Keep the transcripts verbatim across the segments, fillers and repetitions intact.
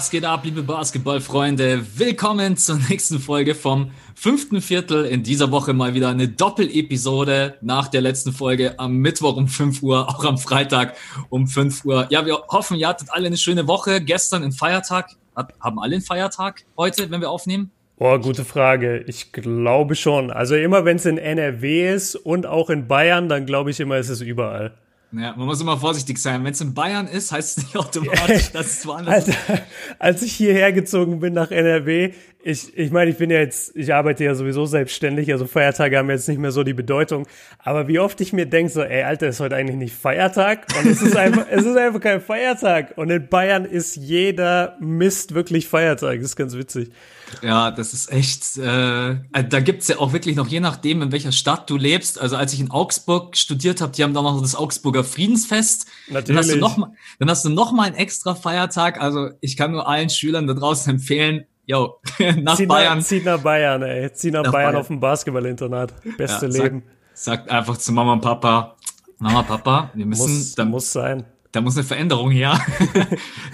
Was geht ab, liebe Basketballfreunde? Willkommen zur nächsten Folge vom fünften Viertel. In dieser Woche mal wieder eine Doppel-Episode nach der letzten Folge am Mittwoch um fünf Uhr, auch am Freitag um fünf Uhr. Ja, wir hoffen, ihr hattet alle eine schöne Woche. Gestern einen Feiertag. Haben alle einen Feiertag heute, wenn wir aufnehmen? Boah, gute Frage. Ich glaube schon. Also immer, wenn es in N R W ist und auch in Bayern, dann glaube ich immer, ist es überall. Ja, man muss immer vorsichtig sein. Wenn es in Bayern ist, heißt es nicht automatisch, dass es woanders ist. Alter, als ich hierher gezogen bin nach N R W, ich ich meine, ich bin ja jetzt, ich arbeite ja sowieso selbstständig, also Feiertage haben jetzt nicht mehr so die Bedeutung. Aber wie oft ich mir denke, so, ey, Alter, ist heute eigentlich nicht Feiertag? Und es ist einfach, es ist einfach kein Feiertag. Und in Bayern ist jeder Mist wirklich Feiertag. Das ist ganz witzig. Ja, das ist echt, äh, da gibt's ja auch wirklich noch, je nachdem, in welcher Stadt du lebst. Also als ich in Augsburg studiert habe, die haben da noch das Augsburger Friedensfest. Natürlich. Dann hast du noch mal, dann hast du noch mal einen extra Feiertag. Also ich kann nur allen Schülern da draußen empfehlen, yo, nach zieh Bayern. Nach, zieh nach Bayern, ey. Zieh nach, nach Bayern, Bayern auf dem Basketballinternat. Beste ja, sag, Leben. Sagt einfach zu Mama und Papa, Mama, Papa, wir müssen... Muss, da muss sein. Da muss eine Veränderung her.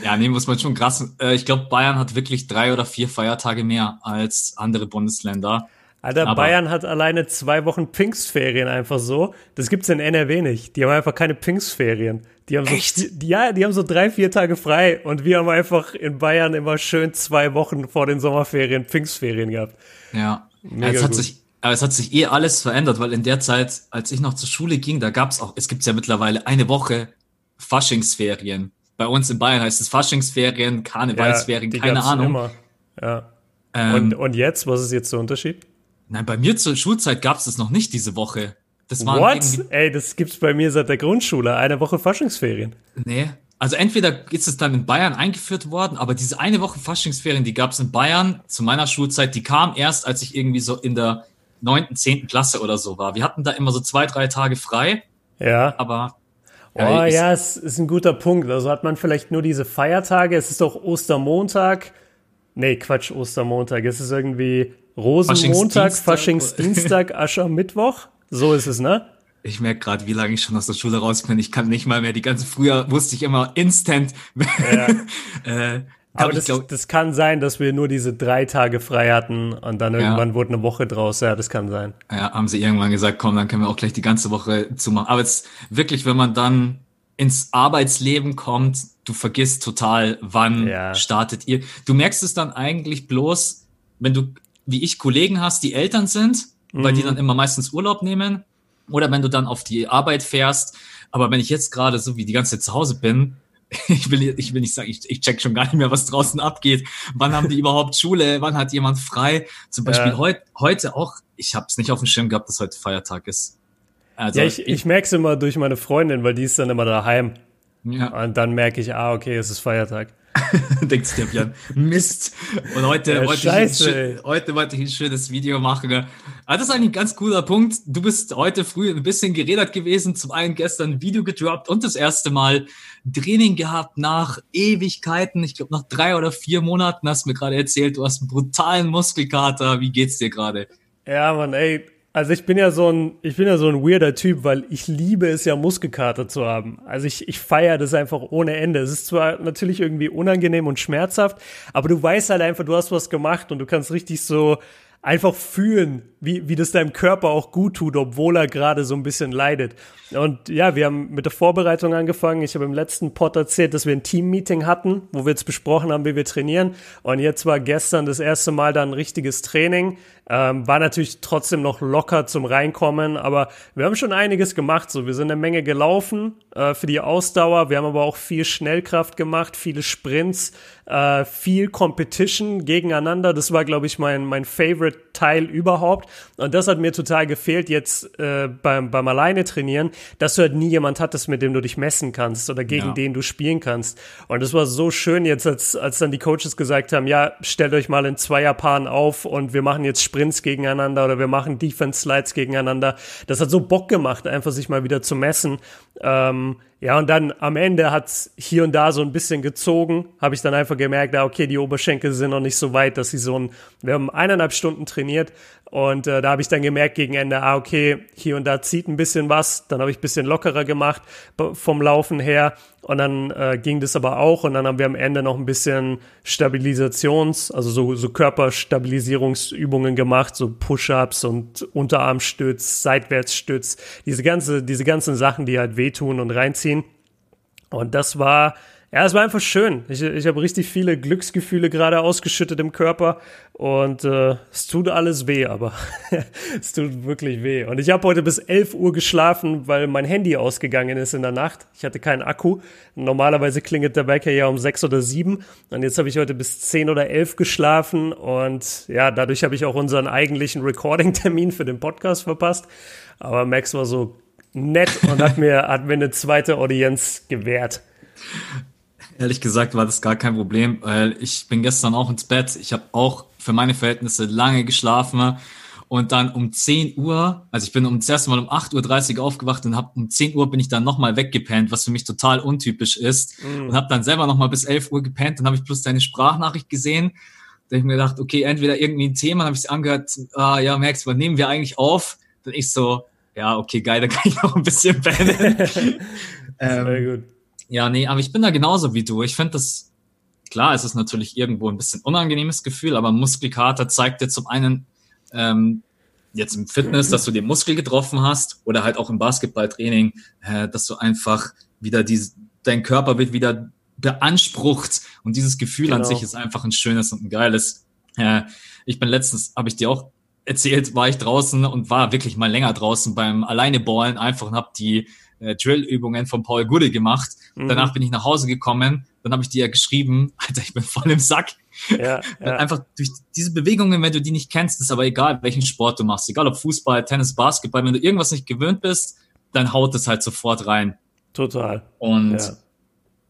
Ja, nee, muss man schon krass. Ich glaube, Bayern hat wirklich drei oder vier Feiertage mehr als andere Bundesländer. Alter, aber Bayern hat alleine zwei Wochen Pfingstferien einfach so. Das gibt's in N R W nicht. Die haben einfach keine Pfingstferien. Die haben so, echt? Die, ja, die haben so drei, vier Tage frei. Und wir haben einfach in Bayern immer schön zwei Wochen vor den Sommerferien Pfingstferien gehabt. Ja, mega es hat gut. sich... Aber es hat sich eh alles verändert, weil in der Zeit, als ich noch zur Schule ging, da gab's auch, es gibt's ja mittlerweile eine Woche Faschingsferien. Bei uns in Bayern heißt es Faschingsferien, Karnevalsferien, ja, keine Ahnung. Immer. Ja. Ähm, und, und jetzt? Was ist jetzt der Unterschied? Nein, bei mir zur Schulzeit gab's das noch nicht diese Woche. Das waren What? Ey, das gibt's bei mir seit der Grundschule. Eine Woche Faschingsferien. Nee. Also entweder ist es dann in Bayern eingeführt worden, aber diese eine Woche Faschingsferien, die gab's in Bayern zu meiner Schulzeit, die kam erst, als ich irgendwie so in der neunten, zehnten Klasse oder so war. Wir hatten da immer so zwei, drei Tage frei. Ja. Aber oh ja, ja, es ist ein guter Punkt. Also hat man vielleicht nur diese Feiertage. Es ist doch Ostermontag. Nee, Quatsch, Ostermontag. Es ist irgendwie Rosenmontag, Faschingsdienstag, Faschingsdienstag, Aschermittwoch. So ist es, ne? Ich merke gerade, wie lange ich schon aus der Schule raus bin. Ich kann nicht mal mehr die ganze, früher wusste ich immer instant. Ja. äh, Aber das, glaub, das kann sein, dass wir nur diese drei Tage frei hatten und dann irgendwann ja. wurde eine Woche draus. Ja, das kann sein. Ja, haben sie irgendwann gesagt, komm, dann können wir auch gleich die ganze Woche zumachen. Aber jetzt wirklich, wenn man dann ins Arbeitsleben kommt, du vergisst total, wann ja. startet ihr. Du merkst es dann eigentlich bloß, wenn du, wie ich, Kollegen hast, die Eltern sind, mhm. weil die dann immer meistens Urlaub nehmen oder wenn du dann auf die Arbeit fährst. Aber wenn ich jetzt gerade so wie die ganze Zeit zu Hause bin, Ich will, ich will nicht sagen, ich, ich check schon gar nicht mehr, was draußen abgeht. Wann haben die überhaupt Schule? Wann hat jemand frei? Zum Beispiel ja. heut, heute auch. Ich habe es nicht auf dem Schirm gehabt, dass heute Feiertag ist. Also ja, ich, ich, ich merke es immer durch meine Freundin, weil die ist dann immer daheim. Ja. Und dann merke ich, ah, okay, es ist Feiertag. Denkt sich der Björn, Mist. Und heute, ja, heute, schön, heute wollte ich ein schönes Video machen. Aber das ist eigentlich ein ganz cooler Punkt. Du bist heute früh ein bisschen gerädert gewesen. Zum einen gestern ein Video gedroppt und das erste Mal Training gehabt nach Ewigkeiten. Ich glaube, nach drei oder vier Monaten hast du mir gerade erzählt, du hast einen brutalen Muskelkater. Wie geht's dir gerade? Ja, Mann, ey. Also ich bin ja so ein, ich bin ja so ein weirder Typ, weil ich liebe es ja, Muskelkater zu haben. Also ich, ich feiere das einfach ohne Ende. Es ist zwar natürlich irgendwie unangenehm und schmerzhaft, aber du weißt halt einfach, du hast was gemacht und du kannst richtig so einfach fühlen, wie, wie das deinem Körper auch gut tut, obwohl er gerade so ein bisschen leidet. Und ja, wir haben mit der Vorbereitung angefangen. Ich habe im letzten Pod erzählt, dass wir ein Team-Meeting hatten, wo wir jetzt besprochen haben, wie wir trainieren. Und jetzt war gestern das erste Mal dann ein richtiges Training. Ähm, war natürlich trotzdem noch locker zum Reinkommen, aber wir haben schon einiges gemacht. So, wir sind eine Menge gelaufen äh, für die Ausdauer. Wir haben aber auch viel Schnellkraft gemacht, viele Sprints, äh, viel Competition gegeneinander. Das war, glaube ich, mein mein Favorite Teil überhaupt. Und das hat mir total gefehlt jetzt äh, beim beim alleine trainieren, dass du halt nie jemand hattest, mit dem du dich messen kannst oder gegen ja. den du spielen kannst. Und das war so schön jetzt, als als dann die Coaches gesagt haben, ja, stellt euch mal in Zweierpaaren auf und wir machen jetzt Sprints gegeneinander oder wir machen Defense-Slides gegeneinander. Das hat so Bock gemacht, einfach sich mal wieder zu messen. Ähm, ja, und dann am Ende hat es hier und da so ein bisschen gezogen, habe ich dann einfach gemerkt, ah, okay, die Oberschenkel sind noch nicht so weit, dass sie so ein, wir haben eineinhalb Stunden trainiert, Und äh, da habe ich dann gemerkt gegen Ende, ah, okay, hier und da zieht ein bisschen was. Dann habe ich ein bisschen lockerer gemacht vom Laufen her. Und dann äh, ging das aber auch. Und dann haben wir am Ende noch ein bisschen Stabilisations-, also so, so Körperstabilisierungsübungen gemacht, so Push-Ups und Unterarmstütz, Seitwärtsstütz. Diese ganze, diese ganzen Sachen, die halt wehtun und reinziehen. Und das war... Ja, es war einfach schön. Ich, ich habe richtig viele Glücksgefühle gerade ausgeschüttet im Körper und äh, es tut alles weh, aber es tut wirklich weh. Und ich habe heute bis elf Uhr geschlafen, weil mein Handy ausgegangen ist in der Nacht. Ich hatte keinen Akku. Normalerweise klingelt der Wecker ja um sechs oder sieben und jetzt habe ich heute bis zehn oder elf geschlafen und ja, dadurch habe ich auch unseren eigentlichen Recording-Termin für den Podcast verpasst. Aber Max war so nett und hat mir, hat mir eine zweite Audienz gewährt. Ehrlich gesagt war das gar kein Problem, weil ich bin gestern auch ins Bett. Ich habe auch für meine Verhältnisse lange geschlafen und dann um zehn Uhr, also ich bin um das erste Mal um acht Uhr dreißig aufgewacht und hab, um zehn Uhr bin ich dann nochmal weggepennt, was für mich total untypisch ist, mhm. und habe dann selber nochmal bis elf Uhr gepennt. Dann habe ich bloß deine Sprachnachricht gesehen. Da habe ich mir gedacht, okay, entweder irgendwie ein Thema, dann habe ich es angehört, ah ja, merkst du, was nehmen wir eigentlich auf? Dann ich so, ja, okay, geil, dann kann ich noch ein bisschen pennen. ähm, Sehr gut. Ja, nee, aber ich bin da genauso wie du. Ich finde das, klar, es ist natürlich irgendwo ein bisschen unangenehmes Gefühl, aber Muskelkater zeigt dir zum einen ähm, jetzt im Fitness, dass du den Muskel getroffen hast oder halt auch im Basketballtraining, äh, dass du einfach wieder diese, dein Körper wird wieder beansprucht und dieses Gefühl genau. an sich ist einfach ein schönes und ein geiles. Äh, ich bin letztens, habe ich dir auch erzählt, war ich draußen und war wirklich mal länger draußen beim Alleine-Ballen einfach und habe die Drill-Übungen von Paul Gude gemacht. Mhm. Danach bin ich nach Hause gekommen, dann habe ich dir ja geschrieben, Alter, ich bin voll im Sack. Ja, ja. Einfach durch diese Bewegungen, wenn du die nicht kennst, ist aber egal, welchen Sport du machst, egal ob Fußball, Tennis, Basketball, wenn du irgendwas nicht gewöhnt bist, dann haut es halt sofort rein. Total. Und ja.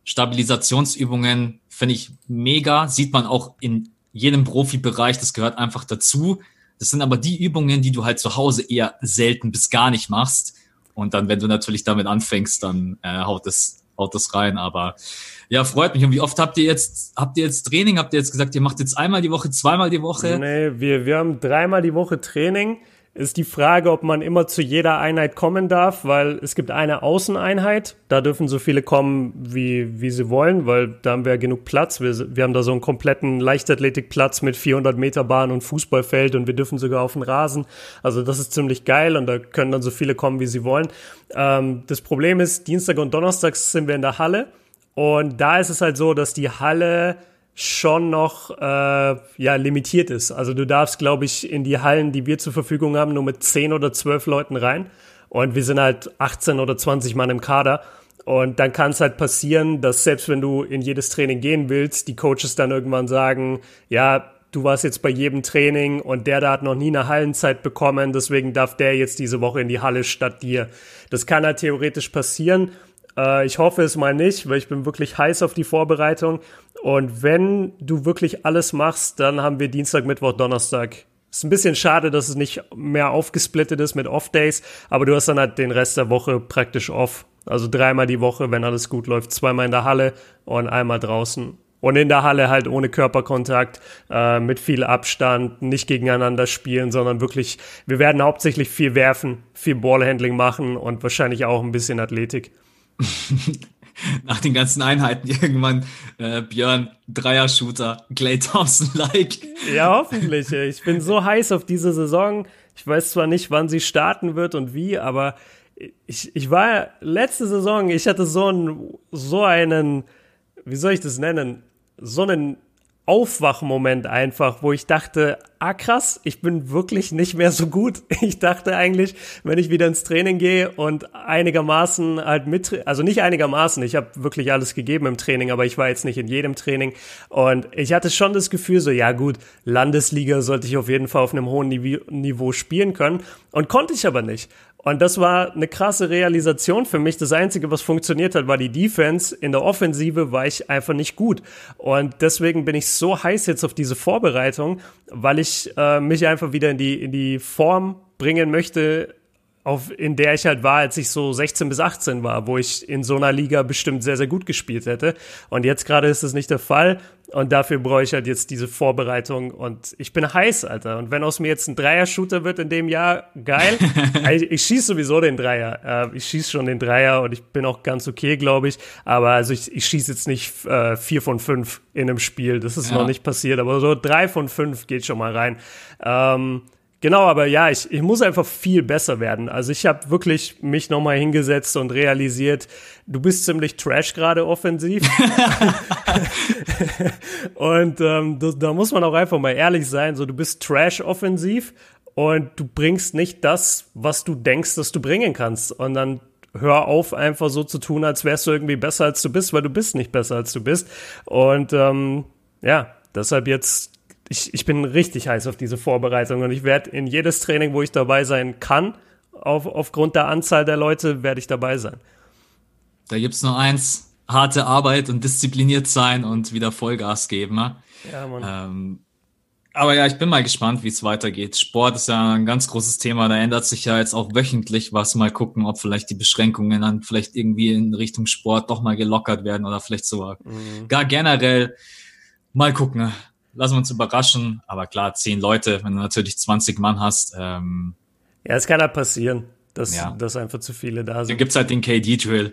Stabilisationsübungen finde ich mega, sieht man auch in jedem Profibereich, das gehört einfach dazu. Das sind aber die Übungen, die du halt zu Hause eher selten bis gar nicht machst. Und dann, wenn du natürlich damit anfängst, dann äh, haut das, haut das rein. Aber ja, freut mich. Und wie oft habt ihr jetzt, habt ihr jetzt Training? Habt ihr jetzt gesagt, ihr macht jetzt einmal die Woche, zweimal die Woche? Nee, wir, wir haben dreimal die Woche Training. Ist die Frage, ob man immer zu jeder Einheit kommen darf, weil es gibt eine Außeneinheit. Da dürfen so viele kommen, wie, wie sie wollen, weil da haben wir ja genug Platz. Wir, wir haben da so einen kompletten Leichtathletikplatz mit vierhundert Meter Bahn und Fußballfeld und wir dürfen sogar auf den Rasen. Also das ist ziemlich geil und da können dann so viele kommen, wie sie wollen. Ähm, das Problem ist, Dienstag und Donnerstag sind wir in der Halle und da ist es halt so, dass die Halle schon noch äh, ja limitiert ist. Also du darfst, glaube ich, in die Hallen, die wir zur Verfügung haben, nur mit zehn oder zwölf Leuten rein. Und wir sind halt achtzehn oder zwanzig Mann im Kader. Und dann kann es halt passieren, dass selbst wenn du in jedes Training gehen willst, die Coaches dann irgendwann sagen, ja, du warst jetzt bei jedem Training und der da hat noch nie eine Hallenzeit bekommen, deswegen darf der jetzt diese Woche in die Halle statt dir. Das kann halt theoretisch passieren. Äh, ich hoffe es mal nicht, weil ich bin wirklich heiß auf die Vorbereitung. Und wenn du wirklich alles machst, dann haben wir Dienstag, Mittwoch, Donnerstag. Ist ein bisschen schade, dass es nicht mehr aufgesplittet ist mit Off-Days, aber du hast dann halt den Rest der Woche praktisch off. Also dreimal die Woche, wenn alles gut läuft, zweimal in der Halle und einmal draußen. Und in der Halle halt ohne Körperkontakt, äh, mit viel Abstand, nicht gegeneinander spielen, sondern wirklich, wir werden hauptsächlich viel werfen, viel Ballhandling machen und wahrscheinlich auch ein bisschen Athletik. Nach den ganzen Einheiten irgendwann äh, Björn, Dreier-Shooter, Clay Thompson-like. Ja, hoffentlich. Ich bin so heiß auf diese Saison. Ich weiß zwar nicht, wann sie starten wird und wie, aber ich, ich war letzte Saison, ich hatte so einen, so einen, wie soll ich das nennen, so einen Aufwachmoment einfach, wo ich dachte, ah krass, ich bin wirklich nicht mehr so gut. Ich dachte eigentlich, wenn ich wieder ins Training gehe und einigermaßen halt mit, also nicht einigermaßen, ich habe wirklich alles gegeben im Training, aber ich war jetzt nicht in jedem Training und ich hatte schon das Gefühl so, ja gut, Landesliga sollte ich auf jeden Fall auf einem hohen Niveau spielen können und konnte ich aber nicht. Und das war eine krasse Realisation für mich. Das Einzige, was funktioniert hat, war die Defense. In der Offensive war ich einfach nicht gut. Und deswegen bin ich so heiß jetzt auf diese Vorbereitung, weil ich äh, mich einfach wieder in die, in die Form bringen möchte, auf, in der ich halt war, als ich so sechzehn bis achtzehn war, wo ich in so einer Liga bestimmt sehr, sehr gut gespielt hätte. Und jetzt gerade ist das nicht der Fall und dafür brauche ich halt jetzt diese Vorbereitung und ich bin heiß, Alter. Und wenn aus mir jetzt ein Dreier-Shooter wird in dem Jahr, geil. ich ich schieße sowieso den Dreier. Ich schieße schon den Dreier und ich bin auch ganz okay, glaube ich. Aber also ich, ich schieße jetzt nicht äh, vier von fünf in einem Spiel. Das ist ja noch nicht passiert. Aber so drei von fünf geht schon mal rein. Ähm, Genau, aber ja, ich, ich muss einfach viel besser werden. Also ich habe wirklich mich nochmal hingesetzt und realisiert, du bist ziemlich trash gerade offensiv. Und ähm, das, da muss man auch einfach mal ehrlich sein, so du bist trash offensiv und du bringst nicht das, was du denkst, dass du bringen kannst. Und dann hör auf, einfach so zu tun, als wärst du irgendwie besser, als du bist, weil du bist nicht besser, als du bist. Und ähm, ja, deshalb jetzt Ich, ich bin richtig heiß auf diese Vorbereitung und ich werde in jedes Training, wo ich dabei sein kann, auf, aufgrund der Anzahl der Leute, werde ich dabei sein. Da gibt's nur eins, harte Arbeit und diszipliniert sein und wieder Vollgas geben. Ne? Ja, Mann. Ähm, aber ja, ich bin mal gespannt, wie es weitergeht. Sport ist ja ein ganz großes Thema, da ändert sich ja jetzt auch wöchentlich was. Mal gucken, ob vielleicht die Beschränkungen dann vielleicht irgendwie in Richtung Sport doch mal gelockert werden oder vielleicht sogar mhm. gar generell. Mal gucken, ne? Lassen wir uns überraschen, aber klar, zehn Leute, wenn du natürlich zwanzig Mann hast. Ähm, ja, es kann halt passieren, dass, ja. dass einfach zu viele da sind. Dann gibt's halt den K D-Drill.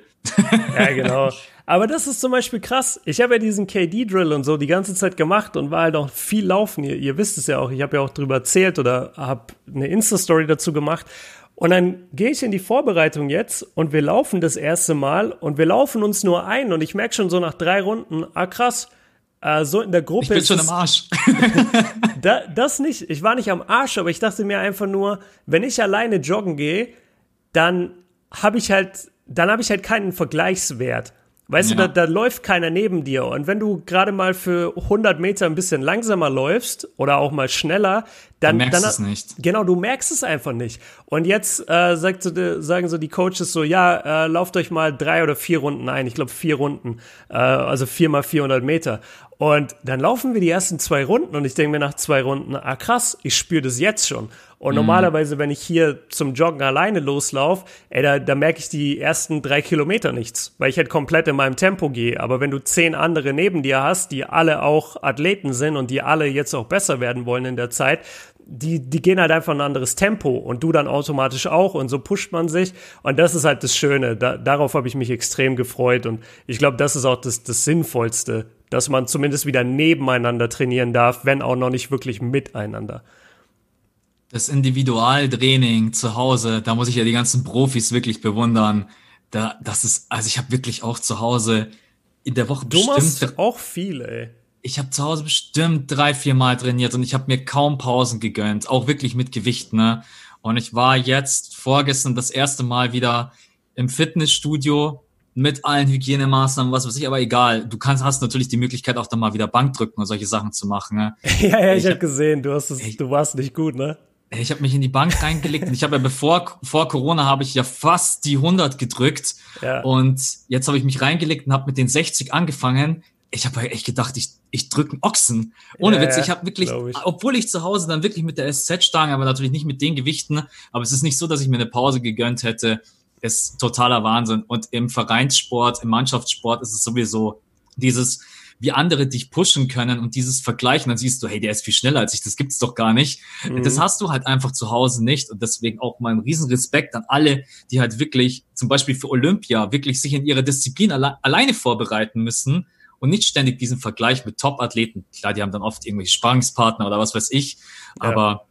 Ja, genau. Aber das ist zum Beispiel krass. Ich habe ja diesen K D-Drill und so die ganze Zeit gemacht und war halt auch viel laufen. Ihr, ihr wisst es ja auch, ich habe ja auch drüber erzählt oder habe eine Insta-Story dazu gemacht. Und dann gehe ich in die Vorbereitung jetzt und wir laufen das erste Mal und wir laufen uns nur ein und ich merke schon so nach drei Runden, ah krass, so in der Gruppe. Ich bin schon am Arsch. da, das nicht. Ich war nicht am Arsch, aber ich dachte mir einfach nur, wenn ich alleine joggen gehe, dann habe ich halt, dann habe ich halt keinen Vergleichswert. Weißt ja. du, da, da läuft keiner neben dir. Und wenn du gerade mal für hundert Meter ein bisschen langsamer läufst oder auch mal schneller, dann du merkst dann, es nicht. Genau, du merkst es einfach nicht. Und jetzt äh, sagt, sagen so die Coaches so, ja, äh, lauft euch mal drei oder vier Runden ein. Ich glaube vier Runden, äh, also vier mal vierhundert Meter. Und dann laufen wir die ersten zwei Runden und ich denke mir nach zwei Runden, ah krass, ich spüre das jetzt schon. Und normalerweise, wenn ich hier zum Joggen alleine loslaufe, ey, da, da merke ich die ersten drei Kilometer nichts, weil ich halt komplett in meinem Tempo gehe. Aber wenn du zehn andere neben dir hast, die alle auch Athleten sind und die alle jetzt auch besser werden wollen in der Zeit, die, die gehen halt einfach ein anderes Tempo und du dann automatisch auch und so pusht man sich. Und das ist halt das Schöne. Da, darauf habe ich mich extrem gefreut und ich glaube, das ist auch das, das Sinnvollste, dass man zumindest wieder nebeneinander trainieren darf, wenn auch noch nicht wirklich miteinander. Das Individualtraining zu Hause, da muss ich ja die ganzen Profis wirklich bewundern. Da, das ist, also ich habe wirklich auch zu Hause in der Woche bestimmt. Du machst auch viel, ey. Ich habe zu Hause bestimmt drei, vier Mal trainiert und ich habe mir kaum Pausen gegönnt, auch wirklich mit Gewicht, ne? Und ich war jetzt vorgestern das erste Mal wieder im Fitnessstudio mit allen Hygienemaßnahmen, was weiß ich, aber egal. Du kannst, hast natürlich die Möglichkeit, auch dann mal wieder Bankdrücken und solche Sachen zu machen, ne? ja, ja, ich, ich habe gesehen, du hast es, ey, du warst nicht gut, ne? Ich habe mich in die Bank reingelegt und ich habe ja bevor vor Corona habe ich ja fast die hundert gedrückt ja. und jetzt habe ich mich reingelegt und habe mit den sechzig angefangen. Ich habe ja echt gedacht, ich ich drücke einen Ochsen. Ohne ja, Witz, ich habe wirklich, ich. obwohl ich zu Hause dann wirklich mit der S Z-Stange, aber natürlich nicht mit den Gewichten, aber es ist nicht so, dass ich mir eine Pause gegönnt hätte. Es ist totaler Wahnsinn und im Vereinssport, im Mannschaftssport ist es sowieso dieses, wie andere dich pushen können und dieses Vergleichen, dann siehst du, hey, der ist viel schneller als ich, das gibt's doch gar nicht. Mhm. Das hast du halt einfach zu Hause nicht und deswegen auch mal einen riesen Respekt an alle, die halt wirklich, zum Beispiel für Olympia, wirklich sich in ihrer Disziplin alle- alleine vorbereiten müssen und nicht ständig diesen Vergleich mit Top-Athleten. Klar, die haben dann oft irgendwelche Sparringspartner oder was weiß ich, ja. aber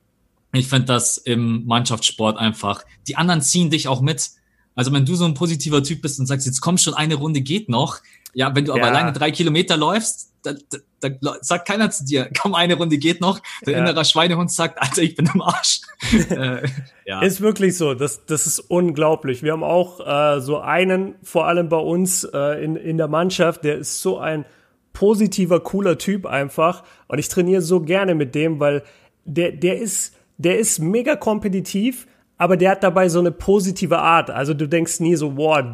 ich finde das im Mannschaftssport einfach, die anderen ziehen dich auch mit. Also wenn du so ein positiver Typ bist und sagst, jetzt komm schon, eine Runde geht noch, ja, wenn du aber ja. alleine drei Kilometer läufst, da, da, da sagt keiner zu dir, komm, eine Runde geht noch. Der ja. innerer Schweinehund sagt, Alter, ich bin am Arsch. äh, ja. Ist wirklich so, das, das ist unglaublich. Wir haben auch äh, so einen, vor allem bei uns äh, in, in der Mannschaft, der ist so ein positiver, cooler Typ einfach. Und ich trainiere so gerne mit dem, weil der, der ist, der ist mega kompetitiv, aber der hat dabei so eine positive Art. Also du denkst nie so, wow,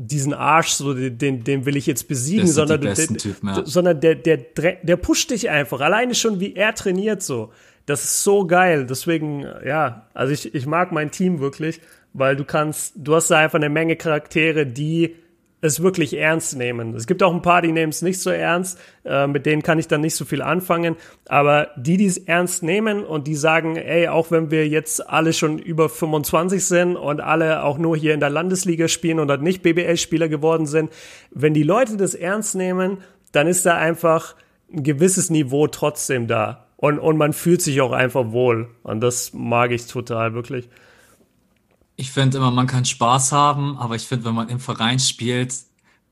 diesen Arsch, so den, den will ich jetzt besiegen, sondern, der, Typen, ja. sondern der, der, der pusht dich einfach. Alleine schon, wie er trainiert so. Das ist so geil. Deswegen, ja, also ich, ich mag mein Team wirklich weil du kannst, du hast da einfach eine Menge Charaktere, die es wirklich ernst nehmen. Es gibt auch ein paar, die nehmen es nicht so ernst, äh, mit denen kann ich dann nicht so viel anfangen, aber die, die es ernst nehmen und die sagen, ey, auch wenn wir jetzt alle schon über fünfundzwanzig sind und alle auch nur hier in der Landesliga spielen und nicht B B L-Spieler geworden sind, wenn die Leute das ernst nehmen, dann ist da einfach ein gewisses Niveau trotzdem da und, und man fühlt sich auch einfach wohl und das mag ich total, wirklich. Ich finde immer, man kann Spaß haben, aber ich finde, wenn man im Verein spielt,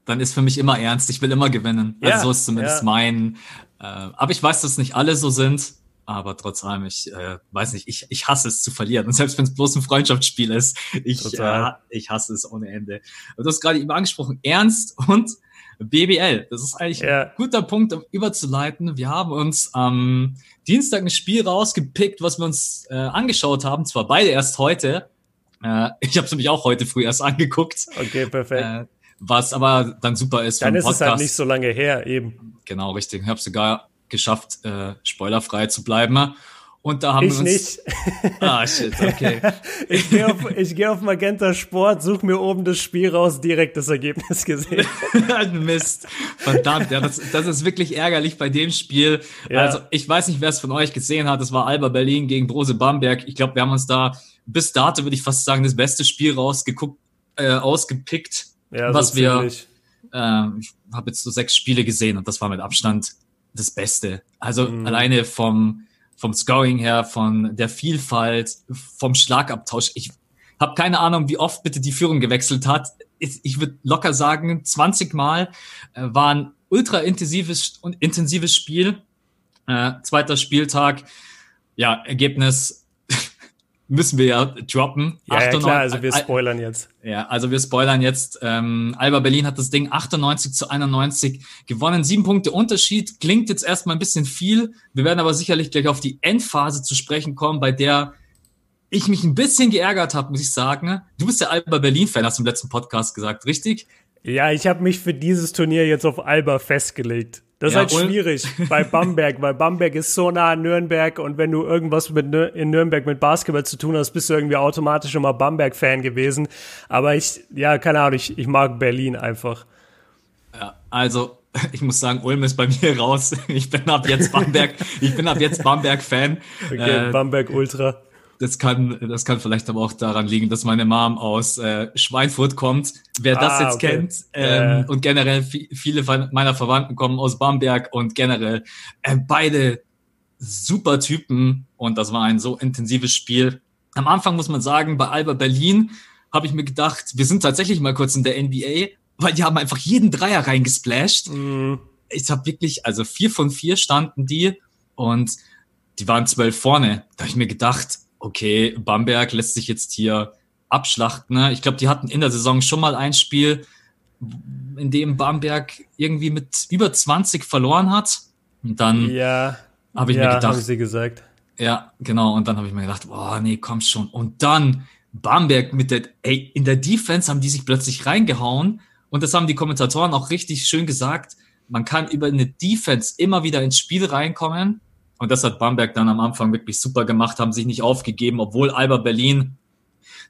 dann ist für mich immer ernst. Ich will immer gewinnen. Ja, also so ist zumindest ja. mein. Äh, aber ich weiß, dass nicht alle so sind. Aber trotz allem, ich äh, weiß nicht, ich ich hasse es zu verlieren. Und selbst wenn es bloß ein Freundschaftsspiel ist, ich äh, ich hasse es ohne Ende. Aber du hast gerade eben angesprochen, Ernst und B B L. Das ist eigentlich ja. ein guter Punkt, um überzuleiten. Wir haben uns am Dienstag ein Spiel rausgepickt, was wir uns äh, angeschaut haben. Zwar beide erst heute. Ich habe es nämlich auch heute früh erst angeguckt. Okay, perfekt. Was aber dann super ist für den Podcast. Dann ist es halt nicht so lange her eben. Genau, richtig. Ich habe es sogar geschafft, äh, spoilerfrei zu bleiben. Und da haben ich wir uns... nicht. Ah, shit, okay. Ich gehe auf, geh auf Magenta Sport, suche mir oben das Spiel raus, direkt das Ergebnis gesehen. Mist. Verdammt, ja, das, das ist wirklich ärgerlich bei dem Spiel. Ja. Also ich weiß nicht, wer es von euch gesehen hat. Das war Alba Berlin gegen Brose Bamberg. Ich glaube, wir haben uns da bis dato, würde ich fast sagen, das beste Spiel rausgeguckt, äh, ausgepickt, ja, was so wir... Äh, ich habe jetzt so sechs Spiele gesehen und das war mit Abstand das Beste. Also mhm. alleine vom... vom Scoring her, von der Vielfalt, vom Schlagabtausch. Ich habe keine Ahnung, wie oft bitte die Führung gewechselt hat. Ich, ich würde locker sagen, zwanzig Mal. Äh, war ein ultra intensives und intensives Spiel. Äh, zweiter Spieltag. Ja, Ergebnis müssen wir ja droppen. Ja, ja klar, also wir spoilern jetzt. Ja, also wir spoilern jetzt. Ähm, Alba Berlin hat das Ding achtundneunzig zu einundneunzig gewonnen. Sieben Punkte Unterschied. Klingt jetzt erstmal ein bisschen viel. Wir werden aber sicherlich gleich auf die Endphase zu sprechen kommen, bei der ich mich ein bisschen geärgert habe, muss ich sagen. Du bist ja Alba Berlin-Fan, hast du im letzten Podcast gesagt, richtig? Ja, ich habe mich für dieses Turnier jetzt auf Alba festgelegt. Das ja, ist halt schwierig bei Bamberg, weil Bamberg ist so nah an Nürnberg und wenn du irgendwas mit Nür- in Nürnberg mit Basketball zu tun hast, bist du irgendwie automatisch immer Bamberg-Fan gewesen. Aber ich, ja, keine Ahnung, ich, ich mag Berlin einfach. Ja, also ich muss sagen, Ulm ist bei mir raus. Ich bin ab jetzt Bamberg, ich bin ab jetzt Bamberg-Fan. Okay, äh, Bamberg-Ultra. Das kann, das kann vielleicht aber auch daran liegen, dass meine Mom aus äh, Schweinfurt kommt. Wer ah, das jetzt okay. kennt ähm, äh. und generell f- viele meiner Verwandten kommen aus Bamberg und generell äh, beide super Typen und das war ein so intensives Spiel. Am Anfang muss man sagen, bei Alba Berlin habe ich mir gedacht, wir sind tatsächlich mal kurz in der N B A, weil die haben einfach jeden Dreier reingesplasht. Mm. Ich habe wirklich, also vier von vier standen die und die waren zwölf vorne. Da habe ich mir gedacht, okay, Bamberg lässt sich jetzt hier abschlachten. Ne? Ich glaube, die hatten in der Saison schon mal ein Spiel, in dem Bamberg irgendwie mit über zwanzig verloren hat. Und dann ja, habe ich ja, mir gedacht, haben sie gesagt. Ja, genau. Und dann habe ich mir gedacht, boah, nee, komm schon. Und dann Bamberg mit der, ey, in der Defense haben die sich plötzlich reingehauen. Und das haben die Kommentatoren auch richtig schön gesagt. Man kann über eine Defense immer wieder ins Spiel reinkommen. Und das hat Bamberg dann am Anfang wirklich super gemacht, haben sich nicht aufgegeben, obwohl Alba Berlin,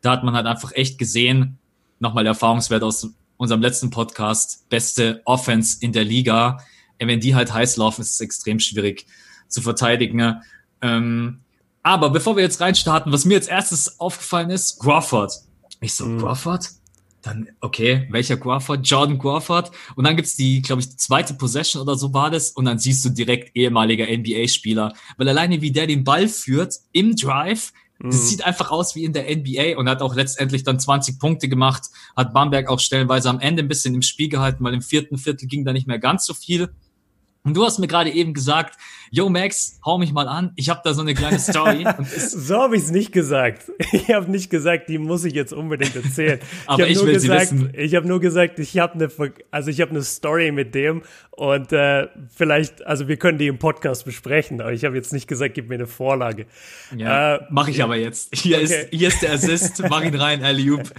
da hat man halt einfach echt gesehen, nochmal Erfahrungswert aus unserem letzten Podcast, beste Offense in der Liga. Wenn die halt heiß laufen, ist es extrem schwierig zu verteidigen. Ähm, aber bevor wir jetzt reinstarten, was mir als erstes aufgefallen ist, Crawford. Ich so, mhm. Crawford? Dann, okay, welcher Crawford? Jordan Crawford. Und dann gibt's die, glaube ich, zweite Possession oder so war das. Und dann siehst du direkt ehemaliger N B A-Spieler. Weil alleine, wie der den Ball führt im Drive, mhm. das sieht einfach aus wie in der N B A und hat auch letztendlich dann zwanzig Punkte gemacht. Hat Bamberg auch stellenweise am Ende ein bisschen im Spiel gehalten, weil im vierten Viertel ging da nicht mehr ganz so viel. Und du hast mir gerade eben gesagt, yo Max, hau mich mal an, ich habe da so eine kleine Story. Und so habe ich es nicht gesagt. Ich habe nicht gesagt, die muss ich jetzt unbedingt erzählen. Aber ich, ich will gesagt, sie wissen. Ich habe nur gesagt, ich habe eine, also ich habe eine Story mit dem und äh, vielleicht, also wir können die im Podcast besprechen, aber ich habe jetzt nicht gesagt, gib mir eine Vorlage. Ja, äh, mache ich aber jetzt. Hier, okay. ist, hier ist der Assist, mach ihn rein, Alley-oop.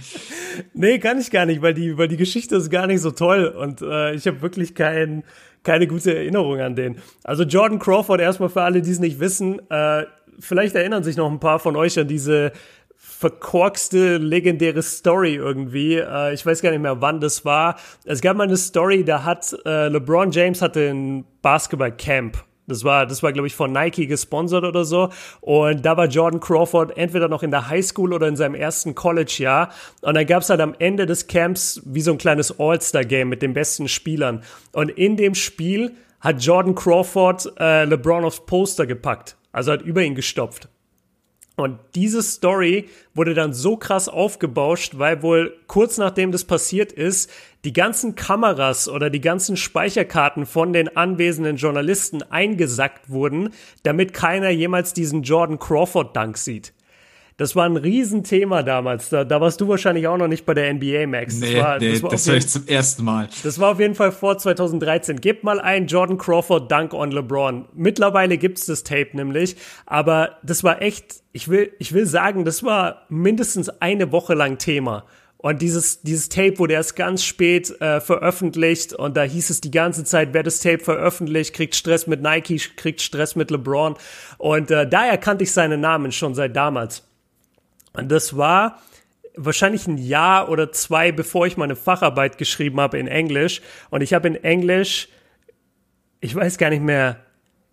Nee, kann ich gar nicht, weil die, weil die Geschichte ist gar nicht so toll und äh, ich habe wirklich keinen... keine gute Erinnerung an den. Also Jordan Crawford, erstmal für alle, die es nicht wissen, äh, vielleicht erinnern sich noch ein paar von euch an diese verkorkste, legendäre Story irgendwie. Äh, ich weiß gar nicht mehr, wann das war. Es gab mal eine Story, da hat äh, LeBron James hatte ein Basketball-Camp. Das war, das war, glaube ich, von Nike gesponsert oder so. Und da war Jordan Crawford entweder noch in der Highschool oder in seinem ersten College-Jahr. Und dann gab's halt am Ende des Camps wie so ein kleines All-Star-Game mit den besten Spielern. Und in dem Spiel hat Jordan Crawford äh, LeBron aufs Poster gepackt. Also hat über ihn gestopft. Und diese Story wurde dann so krass aufgebauscht, weil wohl kurz nachdem das passiert ist, die ganzen Kameras oder die ganzen Speicherkarten von den anwesenden Journalisten eingesackt wurden, damit keiner jemals diesen Jordan Crawford-Dunk sieht. Das war ein Riesenthema damals. Da, da warst du wahrscheinlich auch noch nicht bei der N B A, Max. Das nee, war, nee, das war, das war jeden, ich zum ersten Mal. Das war auf jeden Fall vor zwanzig dreizehn. Gebt mal ein Jordan Crawford Dunk on LeBron. Mittlerweile gibt's das Tape nämlich. Aber das war echt, ich will, ich will sagen, das war mindestens eine Woche lang Thema. Und dieses, dieses Tape wurde erst ganz spät äh, veröffentlicht und da hieß es die ganze Zeit, wer das Tape veröffentlicht, kriegt Stress mit Nike, kriegt Stress mit LeBron. Und äh, daher kannte ich seinen Namen schon seit damals. Und das war wahrscheinlich ein Jahr oder zwei, bevor ich meine Facharbeit geschrieben habe in Englisch. Und ich habe in Englisch, ich weiß gar nicht mehr,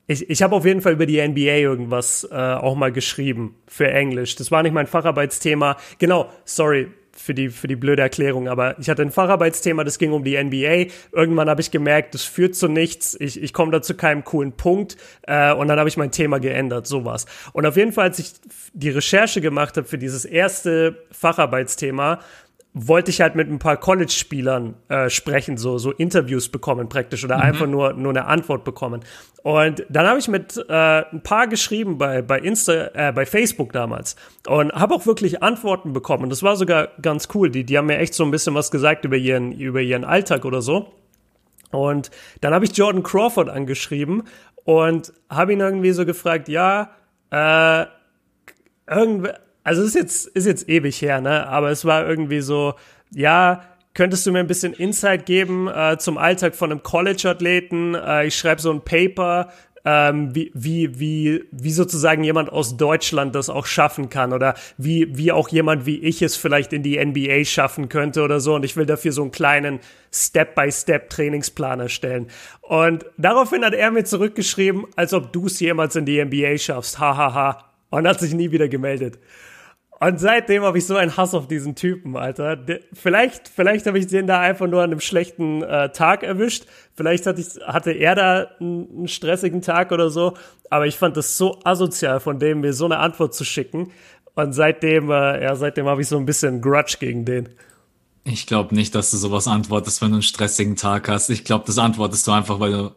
ich, ich habe auf jeden Fall über die N B A irgendwas äh, auch mal geschrieben für Englisch. Das war nicht mein Facharbeitsthema. Genau, sorry für die, für die blöde Erklärung, aber ich hatte ein Facharbeitsthema, das ging um die N B A. Irgendwann habe ich gemerkt, das führt zu nichts, ich, ich komme da zu keinem coolen Punkt äh, und dann habe ich mein Thema geändert, sowas. Und auf jeden Fall, als ich die Recherche gemacht habe für dieses erste Facharbeitsthema, wollte ich halt mit ein paar College-Spielern äh, sprechen, so, so Interviews bekommen praktisch oder mhm. einfach nur, nur eine Antwort bekommen. Und dann habe ich mit äh, ein paar geschrieben bei, bei, Insta, äh, bei Facebook damals und habe auch wirklich Antworten bekommen. Das war sogar ganz cool. Die, die haben mir echt so ein bisschen was gesagt über ihren, über ihren Alltag oder so. Und dann habe ich Jordan Crawford angeschrieben und habe ihn irgendwie so gefragt, ja, äh, irgendwer... Also ist jetzt ist jetzt ewig her, ne? Aber es war irgendwie so, ja, könntest du mir ein bisschen Insight geben äh, zum Alltag von einem College-Athleten? Äh, ich schreibe so ein Paper, ähm, wie wie wie wie sozusagen jemand aus Deutschland das auch schaffen kann oder wie wie auch jemand wie ich es vielleicht in die N B A schaffen könnte oder so. Und ich will dafür so einen kleinen Step-by-Step-Trainingsplan erstellen. Und daraufhin hat er mir zurückgeschrieben, als ob du es jemals in die N B A schaffst. Hahaha. Ha, ha. Und hat sich nie wieder gemeldet. Und seitdem habe ich so einen Hass auf diesen Typen, Alter. De- vielleicht vielleicht habe ich den da einfach nur an einem schlechten äh, Tag erwischt. Vielleicht hatte, ich, hatte er da einen, einen stressigen Tag oder so. Aber ich fand das so asozial von dem, mir so eine Antwort zu schicken. Und seitdem, äh, ja, seitdem habe ich so ein bisschen Grudge gegen den. Ich glaube nicht, dass du sowas antwortest, wenn du einen stressigen Tag hast. Ich glaube, das antwortest du einfach, weil du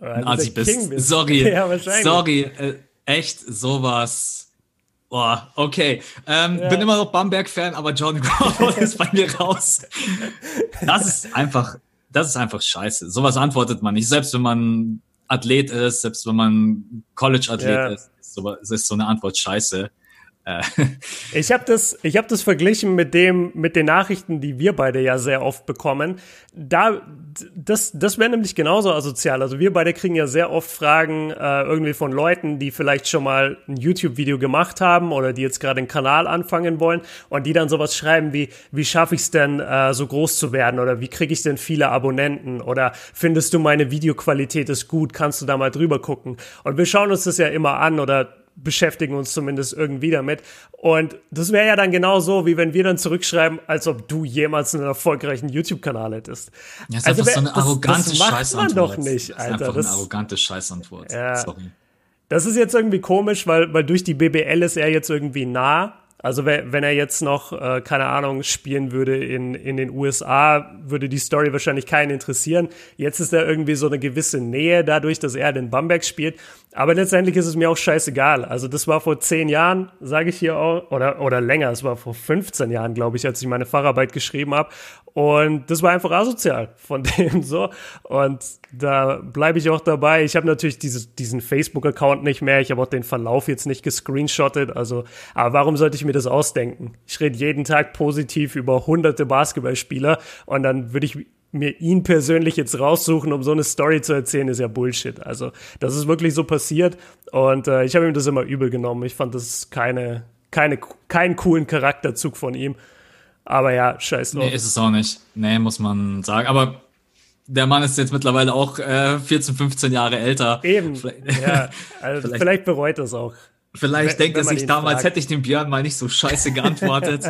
ein Asi bist. bist. Sorry, ja, sorry, äh, echt sowas... Boah, okay. Ähm, ja. Bin immer noch Bamberg-Fan, aber Jordan Crawford ist bei mir raus. Das ist einfach, das ist einfach scheiße. Sowas antwortet man nicht. Selbst wenn man Athlet ist, selbst wenn man College-Athlet ja. ist, ist, sowas, ist so eine Antwort scheiße. Äh. Ich habe das, ich habe das verglichen mit dem, mit den Nachrichten, die wir beide ja sehr oft bekommen. Da, das, das wäre nämlich genauso asozial. Also wir beide kriegen ja sehr oft Fragen äh, irgendwie von Leuten, die vielleicht schon mal ein YouTube-Video gemacht haben oder die jetzt gerade einen Kanal anfangen wollen und die dann sowas schreiben wie, wie schaffe ich es denn, äh, so groß zu werden oder wie kriege ich denn viele Abonnenten oder findest du meine Videoqualität ist gut, kannst du da mal drüber gucken? Und wir schauen uns das ja immer an oder beschäftigen uns zumindest irgendwie damit. Und das wäre ja dann genau so, wie wenn wir dann zurückschreiben, als ob du jemals einen erfolgreichen YouTube-Kanal hättest. Ja, ist also einfach wär, so eine arrogante Scheißantwort. Das, das macht Scheißantwort. man doch nicht, Alter. Das ist einfach das, eine arrogante Scheißantwort. Ja. Sorry. Das ist jetzt irgendwie komisch, weil, weil durch die B B L ist er jetzt irgendwie nah. Also wenn er jetzt noch, äh, keine Ahnung, spielen würde in, in den U S A, würde die Story wahrscheinlich keinen interessieren. Jetzt ist da irgendwie so eine gewisse Nähe dadurch, dass er den Bamberg spielt. Aber letztendlich ist es mir auch scheißegal. Also das war vor zehn Jahren, sage ich hier auch, oder, oder länger. Es war vor fünfzehn Jahren, glaube ich, als ich meine Facharbeit geschrieben habe. Und das war einfach asozial von dem so. Und da bleibe ich auch dabei. Ich habe natürlich dieses, diesen Facebook-Account nicht mehr. Ich habe auch den Verlauf jetzt nicht gescreenshottet. Also, aber warum sollte ich mir das ausdenken? Ich rede jeden Tag positiv über hunderte Basketballspieler und dann würde ich mir ihn persönlich jetzt raussuchen, um so eine Story zu erzählen, ist ja Bullshit. Also das ist wirklich so passiert und äh, ich habe ihm das immer übel genommen. Ich fand das keine... keine, keinen coolen Charakterzug von ihm. Aber ja, scheiß drauf. Nee, ist es auch nicht. Nee, muss man sagen. Aber der Mann ist jetzt mittlerweile auch äh, vierzehn, fünfzehn Jahre älter. Eben. Vielleicht, ja, also vielleicht, vielleicht bereut er es auch. Vielleicht wenn, denkt er sich, damals fragt. Hätte ich dem Björn mal nicht so scheiße geantwortet.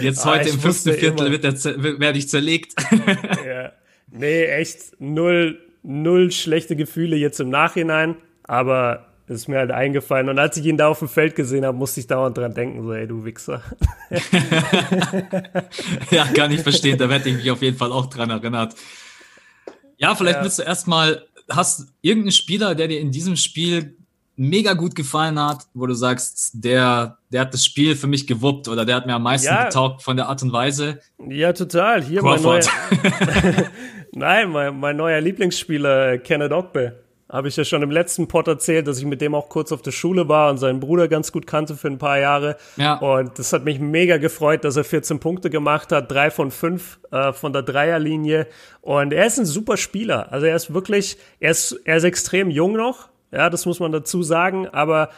Jetzt ah, heute im fünften Viertel wird der, werde ich zerlegt. Ja. Nee, echt null, null schlechte Gefühle jetzt im Nachhinein. Aber ist mir halt eingefallen. Und als ich ihn da auf dem Feld gesehen habe, musste ich dauernd dran denken, so, ey, du Wichser. Ja, kann ich verstehen. Da werde ich mich auf jeden Fall auch dran erinnert. Ja, vielleicht ja. willst du erstmal, hast irgendeinen Spieler, der dir in diesem Spiel mega gut gefallen hat, wo du sagst, der, der hat das Spiel für mich gewuppt oder der hat mir am meisten ja. getaugt von der Art und Weise? Ja, total. Hier Crawford. Mein neuer, Nein, mein, mein neuer Lieblingsspieler, Kenneth Ogbe. Habe ich ja schon im letzten Pod erzählt, dass ich mit dem auch kurz auf der Schule war und seinen Bruder ganz gut kannte für ein paar Jahre. Ja. Und das hat mich mega gefreut, dass er vierzehn Punkte gemacht hat, drei von fünf äh, von der Dreierlinie. Und er ist ein super Spieler. Also er ist wirklich, er ist, er ist extrem jung noch. Ja, das muss man dazu sagen. Aber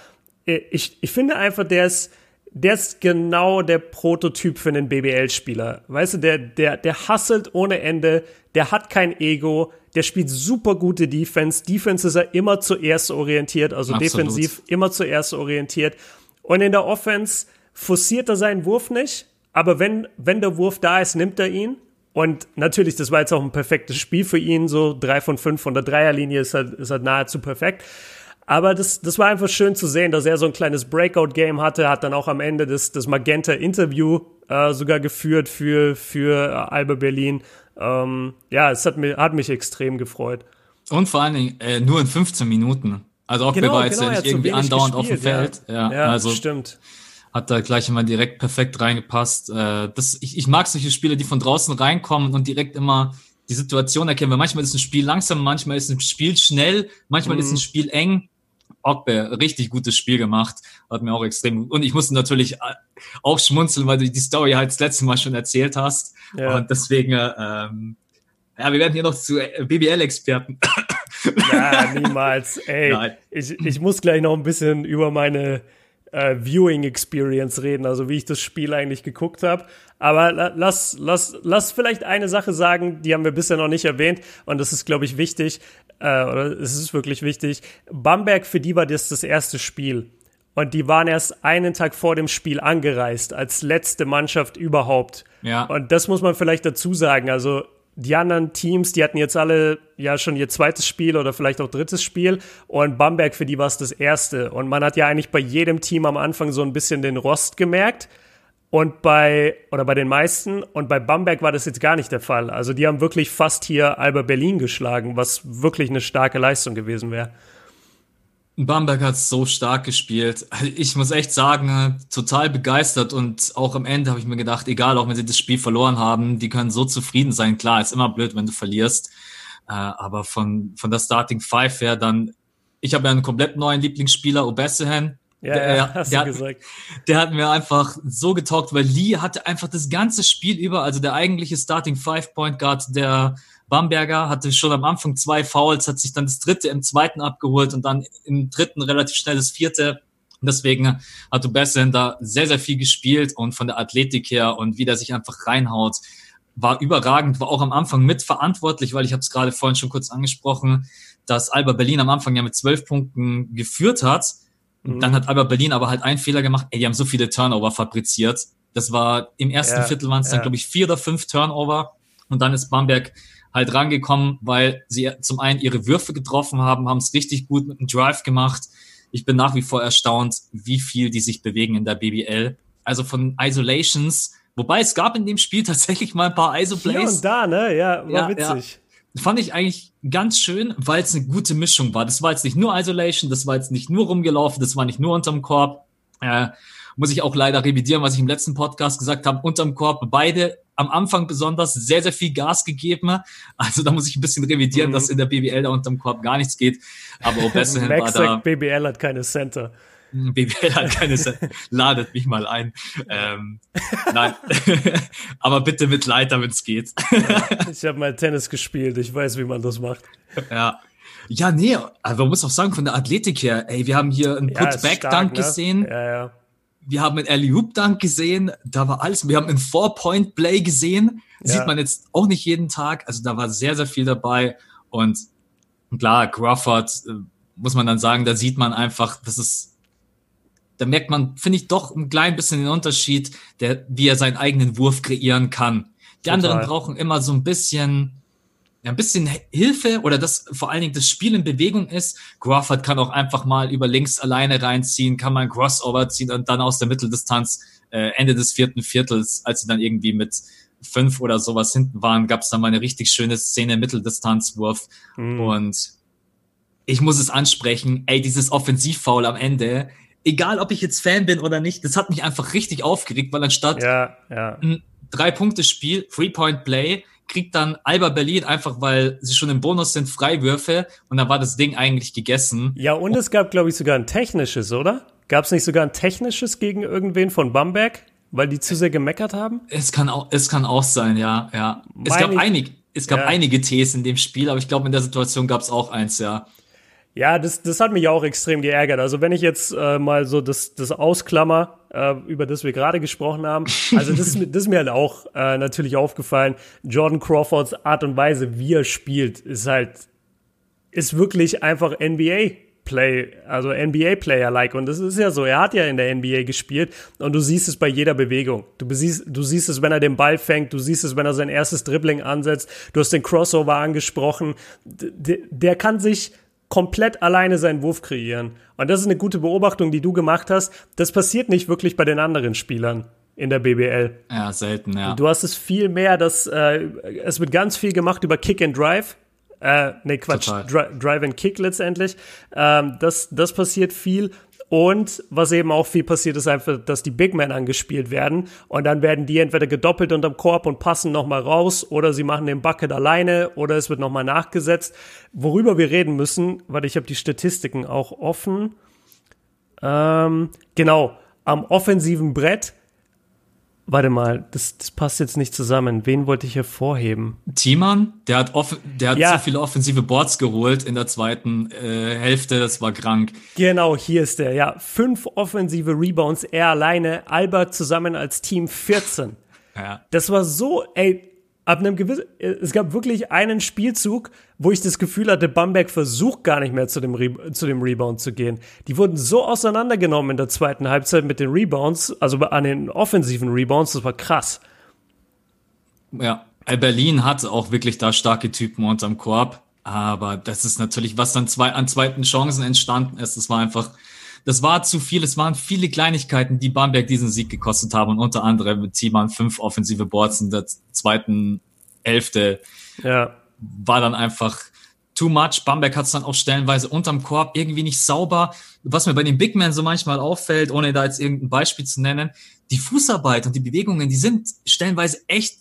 ich, ich finde einfach, der ist, der ist genau der Prototyp für einen B B L-Spieler. Weißt du, der, der, der hustelt ohne Ende, der hat kein Ego. Der spielt super gute Defense. Defense ist er immer zuerst orientiert, also Absolut. defensiv immer zuerst orientiert. Und in der Offense forciert er seinen Wurf nicht, aber wenn wenn der Wurf da ist, nimmt er ihn. Und natürlich, das war jetzt auch ein perfektes Spiel für ihn, so drei von fünf von der Dreierlinie ist halt, ist halt nahezu perfekt. Aber das das war einfach schön zu sehen, dass er so ein kleines Breakout-Game hatte, hat dann auch am Ende das das Magenta-Interview äh, sogar geführt für für Alba Berlin. Ähm, ja, es hat mich, hat mich extrem gefreut. Und vor allen Dingen äh, nur in fünfzehn Minuten. Also auch genau, genau, ja nicht irgendwie so andauernd gespielt, auf dem Feld. Ja, ja, ja also stimmt. Hat da gleich immer direkt perfekt reingepasst. Äh, das, ich, ich mag solche Spiele, die von draußen reinkommen und direkt immer die Situation erkennen. Weil manchmal ist ein Spiel langsam, manchmal ist ein Spiel schnell, manchmal mhm. ist ein Spiel eng. Ogbe, richtig gutes Spiel gemacht, hat mir auch extrem gut. Und ich musste natürlich auch schmunzeln, weil du die Story halt das letzte Mal schon erzählt hast. Ja. Und deswegen, ähm, ja, wir werden hier noch zu B B L-Experten. Ja, niemals. Ey, Nein. ich ich muss gleich noch ein bisschen über meine äh, Viewing-Experience reden, also wie ich das Spiel eigentlich geguckt habe. Aber lass lass lass vielleicht eine Sache sagen, die haben wir bisher noch nicht erwähnt und das ist, glaube ich, wichtig. Äh, oder es ist wirklich wichtig. Bamberg, für die war das das erste Spiel. Und die waren erst einen Tag vor dem Spiel angereist, als letzte Mannschaft überhaupt. Ja. Und das muss man vielleicht dazu sagen. Also die anderen Teams, die hatten jetzt alle ja schon ihr zweites Spiel oder vielleicht auch drittes Spiel. Und Bamberg, für die war es das erste. Und man hat ja eigentlich bei jedem Team am Anfang so ein bisschen den Rost gemerkt. Und bei, oder bei den meisten, und bei Bamberg war das jetzt gar nicht der Fall. Also die haben wirklich fast hier Alba Berlin geschlagen, was wirklich eine starke Leistung gewesen wäre. Bamberg hat so stark gespielt. Ich muss echt sagen, total begeistert. Und auch am Ende habe ich mir gedacht, egal, auch wenn sie das Spiel verloren haben, die können so zufrieden sein. Klar, ist immer blöd, wenn du verlierst. Aber von, von der Starting Five her dann, ich habe ja einen komplett neuen Lieblingsspieler, Obesehen. Ja, der, ja, hast der, du gesagt. Hat, der hat mir einfach so getaugt, weil Lee hatte einfach das ganze Spiel über, also der eigentliche Starting Five Point Guard der Bamberger hatte schon am Anfang zwei Fouls, hat sich dann das dritte im zweiten abgeholt und dann im dritten relativ schnell das vierte. Und deswegen hat Obesehen da sehr, sehr viel gespielt und von der Athletik her und wie der sich einfach reinhaut, war überragend, war auch am Anfang mitverantwortlich, weil ich habe es gerade vorhin schon kurz angesprochen, dass Alba Berlin am Anfang ja mit zwölf Punkten geführt hat. Und dann hat Alba Berlin aber halt einen Fehler gemacht. Ey, die haben so viele Turnover fabriziert. Das war im ersten ja, Viertel waren es dann, ja. glaube ich, vier oder fünf Turnover. Und dann ist Bamberg halt rangekommen, weil sie zum einen ihre Würfe getroffen haben, haben es richtig gut mit dem Drive gemacht. Ich bin nach wie vor erstaunt, wie viel die sich bewegen in der B B L. Also von Isolations. Wobei es gab in dem Spiel tatsächlich mal ein paar Iso-Plays. Hier und da, ne? Ja, war ja, witzig. Ja. Fand ich eigentlich ganz schön, weil es eine gute Mischung war. Das war jetzt nicht nur Isolation, das war jetzt nicht nur rumgelaufen, das war nicht nur unterm Korb. Äh, muss ich auch leider revidieren, was ich im letzten Podcast gesagt habe. Unterm Korb beide am Anfang besonders sehr, sehr viel Gas gegeben. Also da muss ich ein bisschen revidieren, mhm. dass in der B B L da unterm Korb gar nichts geht. Aber Obesehen war da... B B L hat keine Center. B B L hat keine Center. Ladet mich mal ein. Ähm, nein. Aber bitte mit Leiter, wenn es geht. Ich habe mal Tennis gespielt. Ich weiß, wie man das macht. Ja. Ja, nee. Aber man muss auch sagen, von der Athletik her, ey, wir haben hier einen Putback-Dunk ja, ne? gesehen. Ja, ja. wir haben einen Alley-Hoop-Dunk gesehen, da war alles. Wir haben einen Four-Point-Play gesehen, ja. Sieht man jetzt auch nicht jeden Tag. Also da war sehr, sehr viel dabei. Und klar, Crawford, muss man dann sagen, da sieht man einfach, das ist, da merkt man, finde ich, doch ein klein bisschen den Unterschied, der, wie er seinen eigenen Wurf kreieren kann. Die Total. anderen brauchen immer so ein bisschen, ein bisschen Hilfe oder dass vor allen Dingen das Spiel in Bewegung ist. Crawford kann auch einfach mal über links alleine reinziehen, kann mal ein Crossover ziehen und dann aus der Mitteldistanz äh, Ende des vierten Viertels, als sie dann irgendwie mit fünf oder sowas hinten waren, gab es dann mal eine richtig schöne Szene, Mitteldistanzwurf. Mhm. Und ich muss es ansprechen, ey, dieses Offensivfoul am Ende, egal ob ich jetzt Fan bin oder nicht, das hat mich einfach richtig aufgeregt, weil anstatt ja, ja. ein Drei-Punkte-Spiel, Three-Point-Play, kriegt dann Alba Berlin einfach, weil sie schon im Bonus sind, Freiwürfe und dann war das Ding eigentlich gegessen. Ja, und es gab, glaube ich, sogar ein technisches, oder? Gab es nicht sogar ein technisches gegen irgendwen von Bamberg, weil die zu sehr gemeckert haben? Es kann auch, es kann auch sein, ja, ja. Meine es gab einige, es gab ja. einige Tees in dem Spiel, aber ich glaube, in der Situation gab es auch eins, ja. Ja, das, das hat mich auch extrem geärgert. Also wenn ich jetzt äh, mal so das, das ausklammer, äh, über das wir gerade gesprochen haben, also das, das ist mir halt auch äh, natürlich aufgefallen. Jordan Crawfords Art und Weise, wie er spielt, ist halt, ist wirklich einfach N B A-Play, also N B A-Player-like. Und das ist ja so, er hat ja in der N B A gespielt und du siehst es bei jeder Bewegung. Du siehst, du siehst es, wenn er den Ball fängt, du siehst es, wenn er sein erstes Dribbling ansetzt, du hast den Crossover angesprochen. D- der kann sich komplett alleine seinen Wurf kreieren. Und das ist eine gute Beobachtung, die du gemacht hast. Das passiert nicht wirklich bei den anderen Spielern in der B B L. Ja, selten, ja. Du hast es viel mehr, dass äh, es wird ganz viel gemacht über Kick and Drive. Äh, nee, Quatsch, Dri- Drive and Kick letztendlich. Ähm, das, das passiert viel. Und was eben auch viel passiert, ist einfach, dass die Big Men angespielt werden. Und dann werden die entweder gedoppelt unterm Korb und passen nochmal raus oder sie machen den Bucket alleine oder es wird nochmal nachgesetzt. Worüber wir reden müssen, weil ich habe die Statistiken auch offen. Ähm, genau, am offensiven Brett. Warte mal, das, das passt jetzt nicht zusammen. Wen wollte ich hervorheben? Timan, der hat, off- der hat ja. so viele offensive Boards geholt in der zweiten äh, Hälfte, das war krank. Genau, hier ist der, ja. Fünf offensive Rebounds, er alleine, Albert zusammen als Team vierzehn. Ja. Das war so, ey, ab einem gewissen, es gab wirklich einen Spielzug, wo ich das Gefühl hatte, Bamberg versucht gar nicht mehr zu dem, Re- zu dem Rebound zu gehen. Die wurden so auseinandergenommen in der zweiten Halbzeit mit den Rebounds, also an den offensiven Rebounds, das war krass. Ja, Berlin hatte auch wirklich da starke Typen unterm Korb, aber das ist natürlich, was dann zwei, an zweiten Chancen entstanden ist, das war einfach, das war zu viel, es waren viele Kleinigkeiten, die Bamberg diesen Sieg gekostet haben und unter anderem mit Timan fünf offensive Boards in der zweiten Hälfte. Ja. War dann einfach too much. Bamberg hat es dann auch stellenweise unterm Korb irgendwie nicht sauber. Was mir bei den Big Men so manchmal auffällt, ohne da jetzt irgendein Beispiel zu nennen, die Fußarbeit und die Bewegungen, die sind stellenweise echt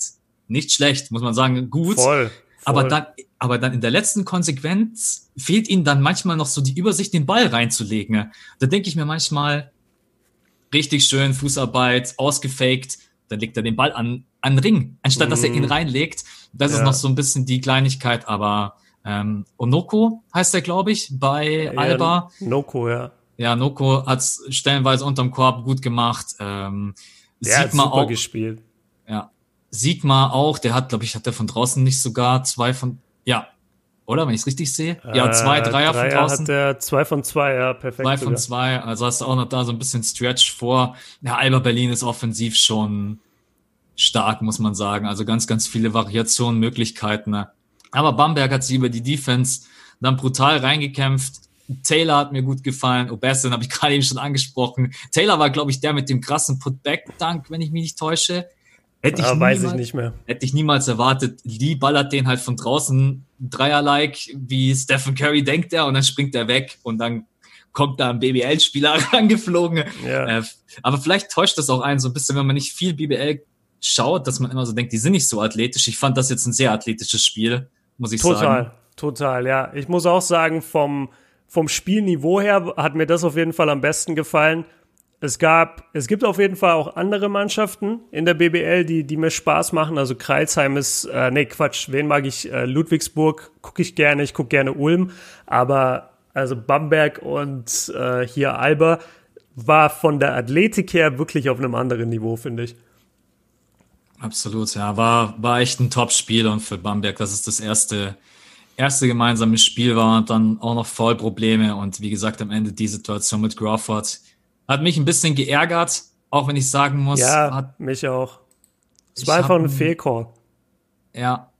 nicht schlecht, muss man sagen, gut. Voll, voll. Aber dann, aber dann in der letzten Konsequenz fehlt ihnen dann manchmal noch so die Übersicht, den Ball reinzulegen. Da denke ich mir manchmal, richtig schön, Fußarbeit, ausgefaked, dann legt er den Ball an, an den Ring, anstatt dass er ihn reinlegt. Das ja. ist noch so ein bisschen die Kleinigkeit, aber ähm, Onoko heißt der, glaube ich, bei ja, Alba. Onoko, ja. Ja, Onoko hat es stellenweise unterm Korb gut gemacht. Ähm, der hat super auch, gespielt. Ja, Sigmar auch, der hat, glaube ich, hat der von draußen nicht sogar zwei von, ja, oder, wenn ich es richtig sehe? Ja, zwei Dreier, äh, Dreier von draußen. Hat der zwei von zwei, ja, perfekt. Zwei von zwei, also hast du auch noch da so ein bisschen Stretch vor. Ja, Alba Berlin ist offensiv schon stark, muss man sagen. Also ganz, ganz viele Variationen, Möglichkeiten. Ne? Aber Bamberg hat sich über die Defense dann brutal reingekämpft. Taylor hat mir gut gefallen. Obessen habe ich gerade eben schon angesprochen. Taylor war, glaube ich, der mit dem krassen Putback-Dunk, wenn ich mich nicht täusche. Hätte ich, ah, weiß niemals, ich nicht mehr. Hätte ich niemals erwartet. Lee ballert den halt von draußen Dreier-like, wie Stephen Curry denkt er, und dann springt er weg und dann kommt da ein B B L-Spieler rangeflogen. Ja. Äh, aber vielleicht täuscht das auch einen so ein bisschen, wenn man nicht viel B B L schaut, dass man immer so denkt, die sind nicht so athletisch. Ich fand das jetzt ein sehr athletisches Spiel, muss ich total, sagen. Total, total, ja. Ich muss auch sagen, vom, vom Spielniveau her hat mir das auf jeden Fall am besten gefallen. Es gab, es gibt auf jeden Fall auch andere Mannschaften in der B B L, die, die mir Spaß machen. Also Kreilsheim ist, äh, nee, Quatsch, wen mag ich? Äh, Ludwigsburg gucke ich gerne, ich gucke gerne Ulm. Aber also Bamberg und äh, hier Alba, war von der Athletik her wirklich auf einem anderen Niveau, finde ich. Absolut, ja. War, war echt ein Top-Spiel und für Bamberg, dass es das erste, erste gemeinsame Spiel war und dann auch noch voll Probleme. Und wie gesagt, am Ende die Situation mit Crawford hat mich ein bisschen geärgert, auch wenn ich sagen muss. Ja, hat, mich auch. Es war einfach ein Fehlcall. Ja,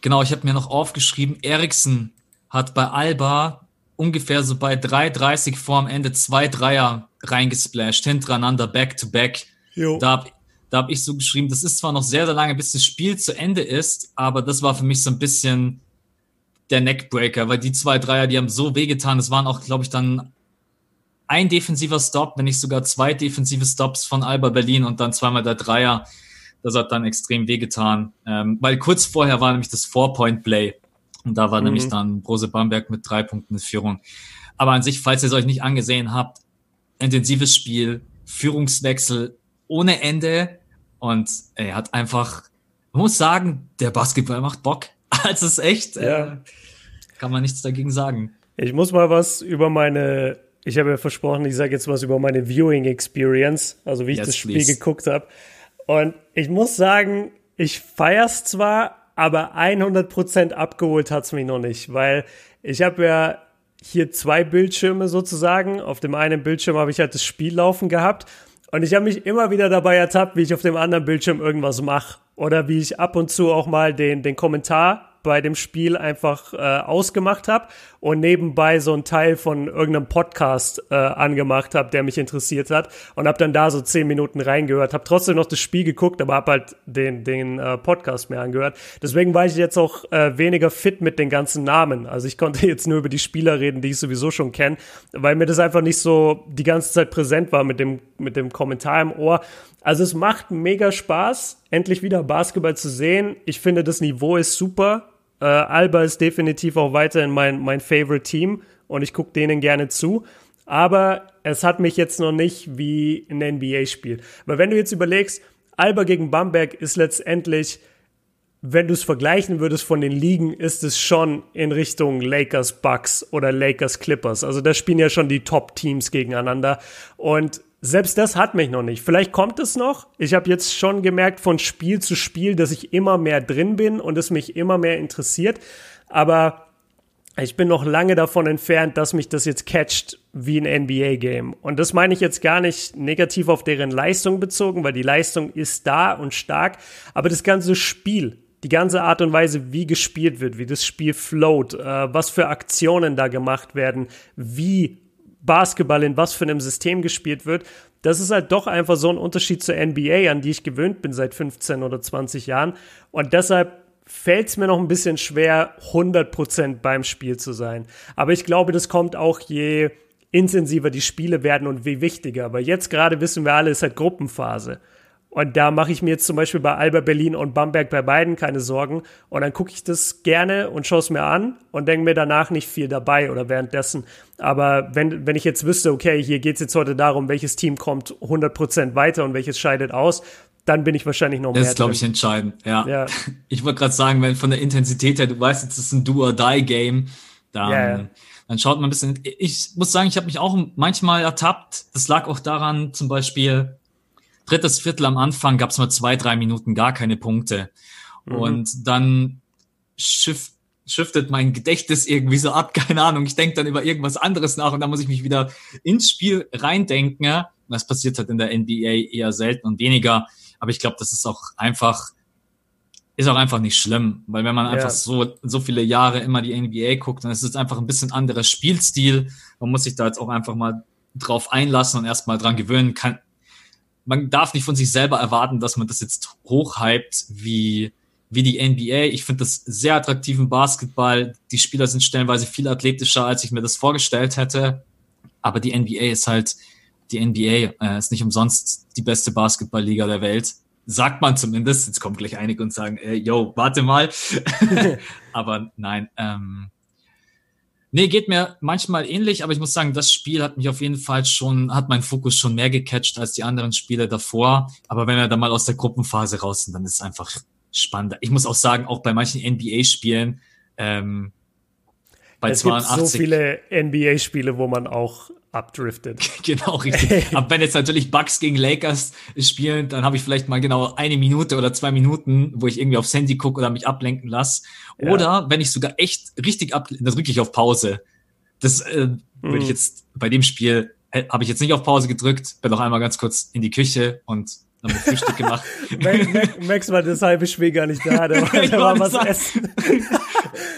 genau. Ich habe mir noch aufgeschrieben, Eriksen hat bei Alba ungefähr so bei drei dreißig vorm Ende zwei Dreier reingesplasht, hintereinander, back to back. Jo. Da habe da hab ich so geschrieben, das ist zwar noch sehr, sehr lange, bis das Spiel zu Ende ist, aber das war für mich so ein bisschen der Neckbreaker, weil die zwei Dreier, die haben so wehgetan, das waren auch, glaube ich, dann ein defensiver Stop, wenn nicht sogar zwei defensive Stops von Alba Berlin und dann zweimal der Dreier. Das hat dann extrem wehgetan, ähm, weil kurz vorher war nämlich das Four-Point-Play. Und da war mhm. nämlich dann Brose Bamberg mit drei Punkten in Führung. Aber an sich, falls ihr es euch nicht angesehen habt, intensives Spiel, Führungswechsel ohne Ende. Und er hat einfach, man muss sagen, der Basketball macht Bock. Also ist echt, ja. äh, kann man nichts dagegen sagen. Ich muss mal was über meine, ich habe ja versprochen, ich sage jetzt was über meine Viewing Experience, also wie ich jetzt das Spiel please. geguckt habe. Und ich muss sagen, ich feier's zwar, aber hundert Prozent abgeholt hat's mich noch nicht, weil ich habe ja hier zwei Bildschirme sozusagen. Auf dem einen Bildschirm habe ich halt das Spiel laufen gehabt und ich habe mich immer wieder dabei ertappt, wie ich auf dem anderen Bildschirm irgendwas mache oder wie ich ab und zu auch mal den den Kommentar bei dem Spiel einfach äh, ausgemacht habe und nebenbei so einen Teil von irgendeinem Podcast äh, angemacht habe, der mich interessiert hat und habe dann da so zehn Minuten reingehört, habe trotzdem noch das Spiel geguckt, aber habe halt den den äh, Podcast mehr angehört. Deswegen war ich jetzt auch äh, weniger fit mit den ganzen Namen. Also ich konnte jetzt nur über die Spieler reden, die ich sowieso schon kenne, weil mir das einfach nicht so die ganze Zeit präsent war mit dem mit dem Kommentar im Ohr. Also es macht mega Spaß, endlich wieder Basketball zu sehen. Ich finde, das Niveau ist super. Äh, Alba ist definitiv auch weiterhin mein, mein Favorite-Team und ich gucke denen gerne zu, aber es hat mich jetzt noch nicht wie ein N B A-Spiel. Weil wenn du jetzt überlegst, Alba gegen Bamberg ist letztendlich, wenn du es vergleichen würdest von den Ligen, ist es schon in Richtung Lakers-Bucks oder Lakers-Clippers. Also da spielen ja schon die Top-Teams gegeneinander und selbst das hat mich noch nicht. Vielleicht kommt es noch. Ich habe jetzt schon gemerkt von Spiel zu Spiel, dass ich immer mehr drin bin und es mich immer mehr interessiert. Aber ich bin noch lange davon entfernt, dass mich das jetzt catcht wie ein N B A-Game. Und das meine ich jetzt gar nicht negativ auf deren Leistung bezogen, weil die Leistung ist da und stark. Aber das ganze Spiel, die ganze Art und Weise, wie gespielt wird, wie das Spiel float, äh, was für Aktionen da gemacht werden, wie Basketball in was für einem System gespielt wird, das ist halt doch einfach so ein Unterschied zur N B A, an die ich gewöhnt bin seit fünfzehn oder zwanzig Jahren. Und deshalb fällt es mir noch ein bisschen schwer, hundert Prozent beim Spiel zu sein. Aber ich glaube, das kommt auch, je intensiver die Spiele werden und je wichtiger. Aber jetzt gerade wissen wir alle, ist halt Gruppenphase. Und da mache ich mir jetzt zum Beispiel bei Alba Berlin und Bamberg bei beiden keine Sorgen. Und dann gucke ich das gerne und schaue es mir an und denke mir danach nicht viel dabei oder währenddessen. Aber wenn wenn ich jetzt wüsste, okay, hier geht es jetzt heute darum, welches Team kommt hundert Prozent weiter und welches scheidet aus, dann bin ich wahrscheinlich noch mehr. Das ist, glaube ich, entscheidend, ja. ja. Ich wollte gerade sagen, wenn von der Intensität her, du weißt, jetzt ist ein Do-or-Die-Game, dann, yeah. dann schaut man ein bisschen. Ich muss sagen, ich habe mich auch manchmal ertappt. Das lag auch daran, zum Beispiel drittes Viertel am Anfang gab es mal zwei, drei Minuten gar keine Punkte. Mhm. Und dann shift, shiftet mein Gedächtnis irgendwie so ab, keine Ahnung. Ich denke dann über irgendwas anderes nach und dann muss ich mich wieder ins Spiel reindenken. Ja? Das passiert halt in der N B A eher selten und weniger. Aber ich glaube, das ist auch einfach, ist auch einfach nicht schlimm. Weil wenn man ja. einfach so, so viele Jahre immer die N B A guckt, dann ist es einfach ein bisschen anderer Spielstil. Man muss sich da jetzt auch einfach mal drauf einlassen und erst mal dran gewöhnen. Kann, Man darf nicht von sich selber erwarten, dass man das jetzt hochhypt wie, wie die N B A. Ich finde das sehr attraktiven Basketball. Die Spieler sind stellenweise viel athletischer, als ich mir das vorgestellt hätte. Aber die N B A ist halt, die N B A äh, ist nicht umsonst die beste Basketballliga der Welt. Sagt man zumindest. Jetzt kommen gleich einige und sagen, äh, yo, warte mal. Aber nein, ähm, nee, geht mir manchmal ähnlich, aber ich muss sagen, das Spiel hat mich auf jeden Fall schon, hat meinen Fokus schon mehr gecatcht als die anderen Spiele davor. Aber wenn wir dann mal aus der Gruppenphase raus sind, dann ist es einfach spannender. Ich muss auch sagen, auch bei manchen N B A-Spielen, ähm, bei es zweiundachtzig. Es gibt so viele N B A-Spiele, wo man auch abdriftet. Genau, richtig. Aber wenn jetzt natürlich Bucks gegen Lakers spielen, dann habe ich vielleicht mal genau eine Minute oder zwei Minuten, wo ich irgendwie aufs Handy gucke oder mich ablenken lasse. Ja. Oder wenn ich sogar echt richtig ab, dann drücke ich auf Pause. Das äh, mhm. würde ich jetzt bei dem Spiel, habe ich jetzt nicht auf Pause gedrückt, bin noch einmal ganz kurz in die Küche und haben wir Frühstück gemacht. Max war das halbe Spiel gar nicht da, da war, ich da war was ha- essen.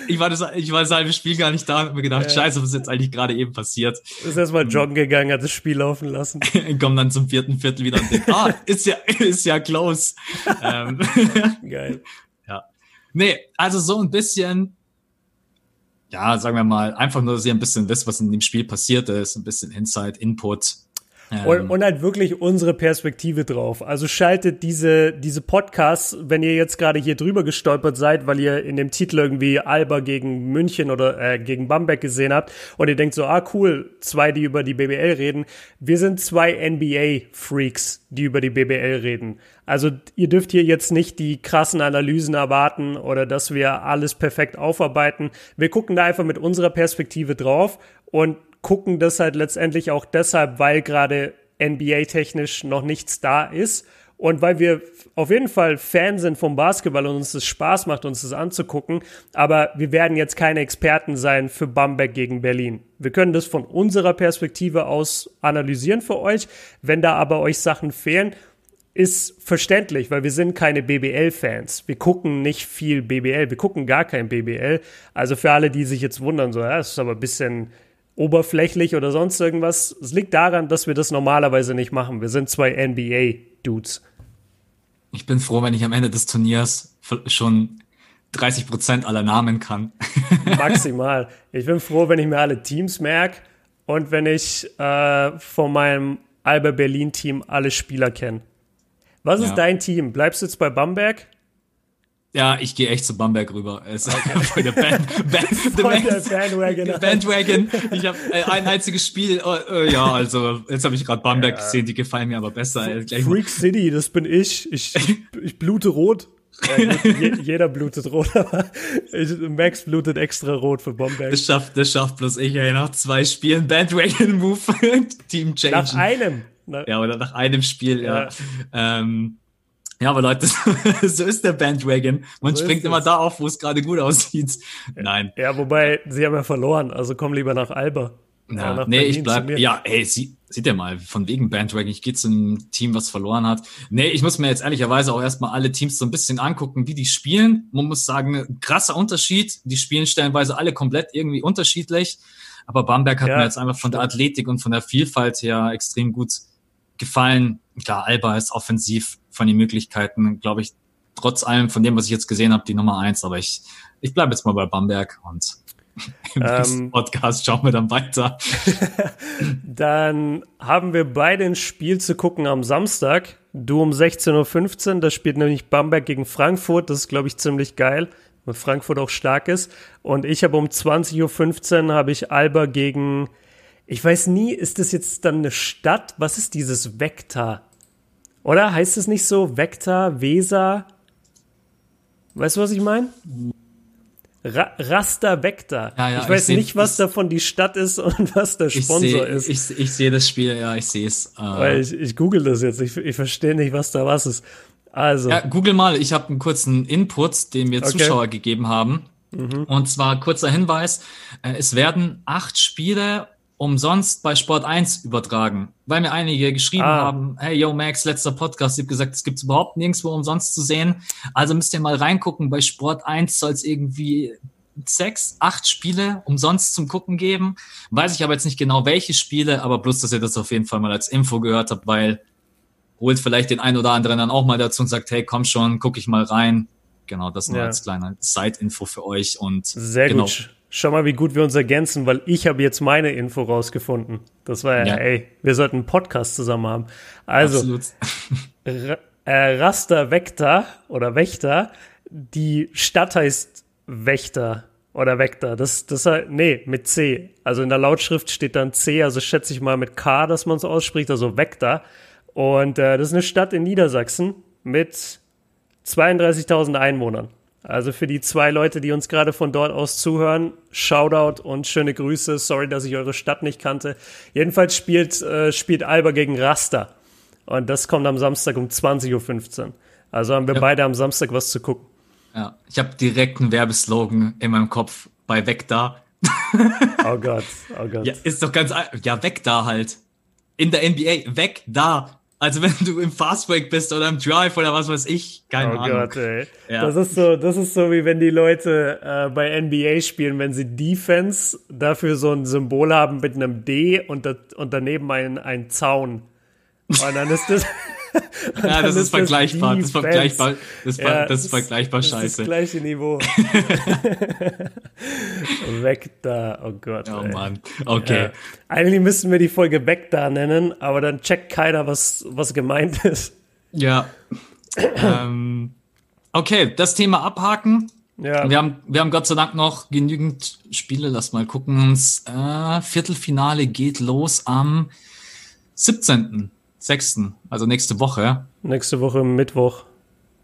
ich, war das, ich war das halbe Spiel gar nicht da und hab mir gedacht, ja. scheiße, was ist jetzt eigentlich gerade eben passiert? Ist erstmal joggen gegangen, hat das Spiel laufen lassen. Komm dann zum vierten Viertel wieder und denk, ah, ist ja, ist ja close. ähm, Geil. Ja. Nee, also so ein bisschen, ja, sagen wir mal, einfach nur, dass ihr ein bisschen wisst, was in dem Spiel passiert ist, ein bisschen Insight, Input. Und, und halt wirklich unsere Perspektive drauf. Also schaltet diese diese Podcasts, wenn ihr jetzt gerade hier drüber gestolpert seid, weil ihr in dem Titel irgendwie Alba gegen München oder äh, gegen Bamberg gesehen habt und ihr denkt so, ah cool, zwei, die über die B B L reden. Wir sind zwei N B A-Freaks, die über die B B L reden. Also ihr dürft hier jetzt nicht die krassen Analysen erwarten oder dass wir alles perfekt aufarbeiten. Wir gucken da einfach mit unserer Perspektive drauf und gucken das halt letztendlich auch deshalb, weil gerade N B A-technisch noch nichts da ist und weil wir auf jeden Fall Fan sind vom Basketball und uns das Spaß macht, uns das anzugucken, aber wir werden jetzt keine Experten sein für Bamberg gegen Berlin. Wir können das von unserer Perspektive aus analysieren für euch, wenn da aber euch Sachen fehlen, ist verständlich, weil wir sind keine B B L-Fans. Wir gucken nicht viel B B L, wir gucken gar kein B B L. Also für alle, die sich jetzt wundern, so, ja, das ist aber ein bisschen oberflächlich oder sonst irgendwas. Es liegt daran, dass wir das normalerweise nicht machen. Wir sind zwei N B A-Dudes. Ich bin froh, wenn ich am Ende des Turniers schon dreißig Prozent aller Namen kann. Maximal. Ich bin froh, wenn ich mir alle Teams merke und wenn ich äh, von meinem Alba Berlin-Team alle Spieler kenne. Was ja. ist dein Team? Bleibst du jetzt bei Bamberg? Ja, ich gehe echt zu Bamberg rüber. Es ist okay. voll der, Band, Band, voll der Bandwagon. Bandwagon. Ich habe äh, ein einziges Spiel. Oh, äh, ja, also jetzt habe ich gerade Bamberg ja. gesehen. Die gefallen mir aber besser. So, äh, Freak City, das bin ich. Ich, ich blute rot. Ja, je, jeder blutet rot, aber Max blutet extra rot für Bamberg. Das schafft, das schafft bloß ich. Ey, nach zwei Spielen Bandwagon-Move und Team Change. Nach einem. Na, ja, oder nach einem Spiel, ja. ja. Ähm, Ja, aber Leute, so ist der Bandwagon. Man so springt immer da auf, wo es gerade gut aussieht. Nein. Ja, wobei, sie haben ja verloren. Also komm lieber nach Alba. Ja, nach nee, Berlin ich bleib. Ja, ey, sie, seht ihr mal, von wegen Bandwagon. Ich gehe zu einem Team, was verloren hat. Nee, ich muss mir jetzt ehrlicherweise auch erstmal alle Teams so ein bisschen angucken, wie die spielen. Man muss sagen, krasser Unterschied. Die spielen stellenweise alle komplett irgendwie unterschiedlich. Aber Bamberg hat ja, mir jetzt einfach von der Athletik und von der Vielfalt her extrem gut gefallen. Klar, Alba ist offensiv von den Möglichkeiten, glaube ich, trotz allem von dem, was ich jetzt gesehen habe, die Nummer eins. Aber ich, ich bleibe jetzt mal bei Bamberg und im ähm, nächsten Podcast schauen wir dann weiter. Dann haben wir beide ein Spiel zu gucken am Samstag. Du um sechzehn Uhr fünfzehn, da spielt nämlich Bamberg gegen Frankfurt. Das ist, glaube ich, ziemlich geil, weil Frankfurt auch stark ist. Und ich habe um zwanzig Uhr fünfzehn habe ich Alba gegen... Ich weiß nie, ist das jetzt dann eine Stadt? Was ist dieses Vechta? Oder heißt es nicht so Vechta, Weser? Weißt du, was ich meine? Ra- Rasta Vechta. Ja, ja, ich weiß ich seh, nicht, was ich, davon die Stadt ist und was der Sponsor ich seh, ist. Ich, ich sehe das Spiel, ja, ich sehe es. Äh. Weil ich, ich google das jetzt, ich, ich verstehe nicht, was da was ist. Also. Ja, google mal, ich habe einen kurzen Input, den mir okay. Zuschauer gegeben haben. Mhm. Und zwar kurzer Hinweis, es werden acht Spiele umsonst bei Sport eins übertragen, weil mir einige geschrieben ah. haben, hey, yo, Max, letzter Podcast, ich hab gesagt, es gibt's überhaupt nirgendwo umsonst zu sehen, also müsst ihr mal reingucken, bei Sport eins soll es irgendwie sechs, acht Spiele umsonst zum Gucken geben, weiß ich aber jetzt nicht genau, welche Spiele, aber bloß, dass ihr das auf jeden Fall mal als Info gehört habt, weil holt vielleicht den einen oder anderen dann auch mal dazu und sagt, hey, komm schon, guck ich mal rein, genau, das nur ja. als kleine Side-Info für euch und sehr genau. gut. Schau mal, wie gut wir uns ergänzen, weil ich habe jetzt meine Info rausgefunden. Das war ja, ja. ey, wir sollten einen Podcast zusammen haben. Also, R- äh, Rasta Vechta oder Wächter, die Stadt heißt Wächter oder Wächter. Das, das, nee, mit C. Also in der Lautschrift steht dann C, also schätze ich mal mit K, dass man es ausspricht, also Wächter. Und äh, das ist eine Stadt in Niedersachsen mit zweiunddreißigtausend Einwohnern. Also für die zwei Leute, die uns gerade von dort aus zuhören, Shoutout und schöne Grüße. Sorry, dass ich eure Stadt nicht kannte. Jedenfalls spielt, äh, spielt Alba gegen Rasta. Und das kommt am Samstag um zwanzig Uhr fünfzehn. Also haben wir ja. beide am Samstag was zu gucken. Ja, ich habe direkt einen Werbeslogan in meinem Kopf bei Vechta. Oh Gott, oh Gott. Ja, ist doch ganz einfach. Ja, Vechta halt. In der N B A, Vechta. Also wenn du im Fastbreak bist oder im Drive oder was weiß ich, keine oh Ahnung. Oh Gott, ey. Ja. Das ist so, das ist so wie wenn die Leute äh, bei N B A spielen, wenn sie Defense dafür so ein Symbol haben mit einem D und, das, und daneben ein, ein Zaun. Und dann ist das... Ja, das ist, ist vergleichbar. Das ist vergleichbar. Das, ja, das ist vergleichbar das, scheiße. Das ist das gleiche Niveau. Vechta, oh Gott. Oh ey. Mann, okay. Ja. Eigentlich müssten wir die Folge Vechta nennen, aber dann checkt keiner, was, was gemeint ist. Ja. ähm, okay, das Thema abhaken. Ja. Wir haben, wir haben Gott sei Dank noch genügend Spiele. Lass mal gucken. Das äh, Viertelfinale geht los am siebzehnten sechsten Also nächste Woche. Nächste Woche Mittwoch.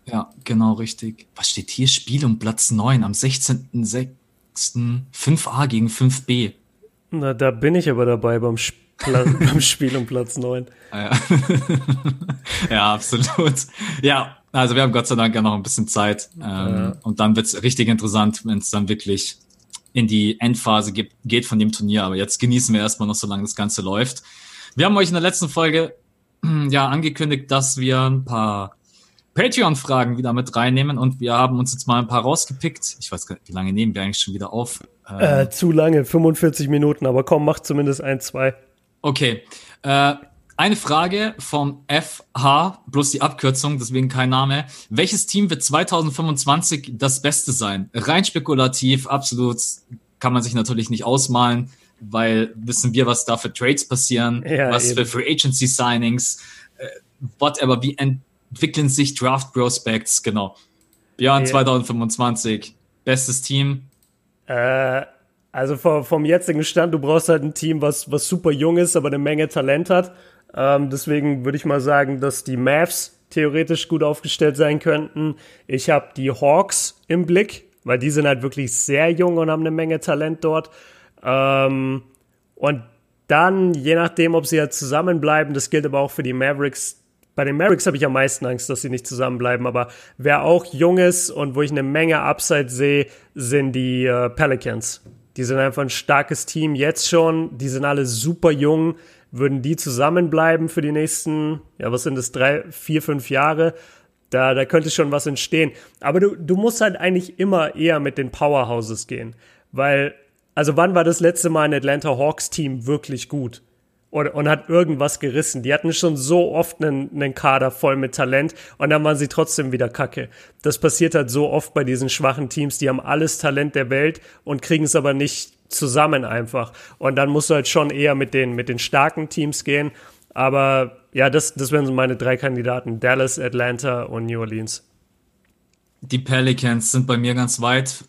Ja, genau, richtig. Was steht hier? Spiel um Platz neun am sechzehnten sechsten fünf a gegen fünf b. Na, da bin ich aber dabei beim, Sp- beim Spiel um Platz neun. Ja, ja. Ja, absolut. Ja, also wir haben Gott sei Dank ja noch ein bisschen Zeit. Ähm, ja. Und dann wird's richtig interessant, wenn es dann wirklich in die Endphase ge- geht von dem Turnier. Aber jetzt genießen wir erstmal noch, solange das Ganze läuft. Wir haben euch in der letzten Folge ja angekündigt, dass wir ein paar Patreon-Fragen wieder mit reinnehmen und wir haben uns jetzt mal ein paar rausgepickt. Ich weiß gar nicht, wie lange nehmen wir eigentlich schon wieder auf? Ähm, äh, zu lange, fünfundvierzig Minuten, aber komm, mach zumindest ein, zwei. Okay, äh, eine Frage vom F H, bloß die Abkürzung, deswegen kein Name. Welches Team wird zwanzig fünfundzwanzig das Beste sein? Rein spekulativ, absolut, kann man sich natürlich nicht ausmalen. Weil wissen wir, was da für Trades passieren, ja, was eben. Für Free Agency Signings, äh, whatever, wie entwickeln sich Draft Prospects, genau. Björn, ja. zwanzig fünfundzwanzig, bestes Team. Äh, also vom, vom jetzigen Stand, du brauchst halt ein Team, was, was super jung ist, aber eine Menge Talent hat. Ähm, deswegen würde ich mal sagen, dass die Mavs theoretisch gut aufgestellt sein könnten. Ich habe die Hawks im Blick, weil die sind halt wirklich sehr jung und haben eine Menge Talent dort. Ähm, und dann, je nachdem, ob sie ja zusammenbleiben, das gilt aber auch für die Mavericks. Bei den Mavericks habe ich am meisten Angst, dass sie nicht zusammenbleiben, aber wer auch jung ist und wo ich eine Menge Upside sehe, sind die äh, Pelicans. Die sind einfach ein starkes Team jetzt schon, die sind alle super jung, würden die zusammenbleiben für die nächsten, ja was sind das, drei, vier, fünf Jahre, da, da könnte schon was entstehen. Aber du, du musst halt eigentlich immer eher mit den Powerhouses gehen, weil... Also wann war das letzte Mal ein Atlanta Hawks-Team wirklich gut und, und hat irgendwas gerissen? Die hatten schon so oft einen, einen Kader voll mit Talent und dann waren sie trotzdem wieder kacke. Das passiert halt so oft bei diesen schwachen Teams. Die haben alles Talent der Welt und kriegen es aber nicht zusammen einfach. Und dann musst du halt schon eher mit den, mit den starken Teams gehen. Aber ja, das, das wären so meine drei Kandidaten. Dallas, Atlanta und New Orleans. Die Pelicans sind bei mir ganz weit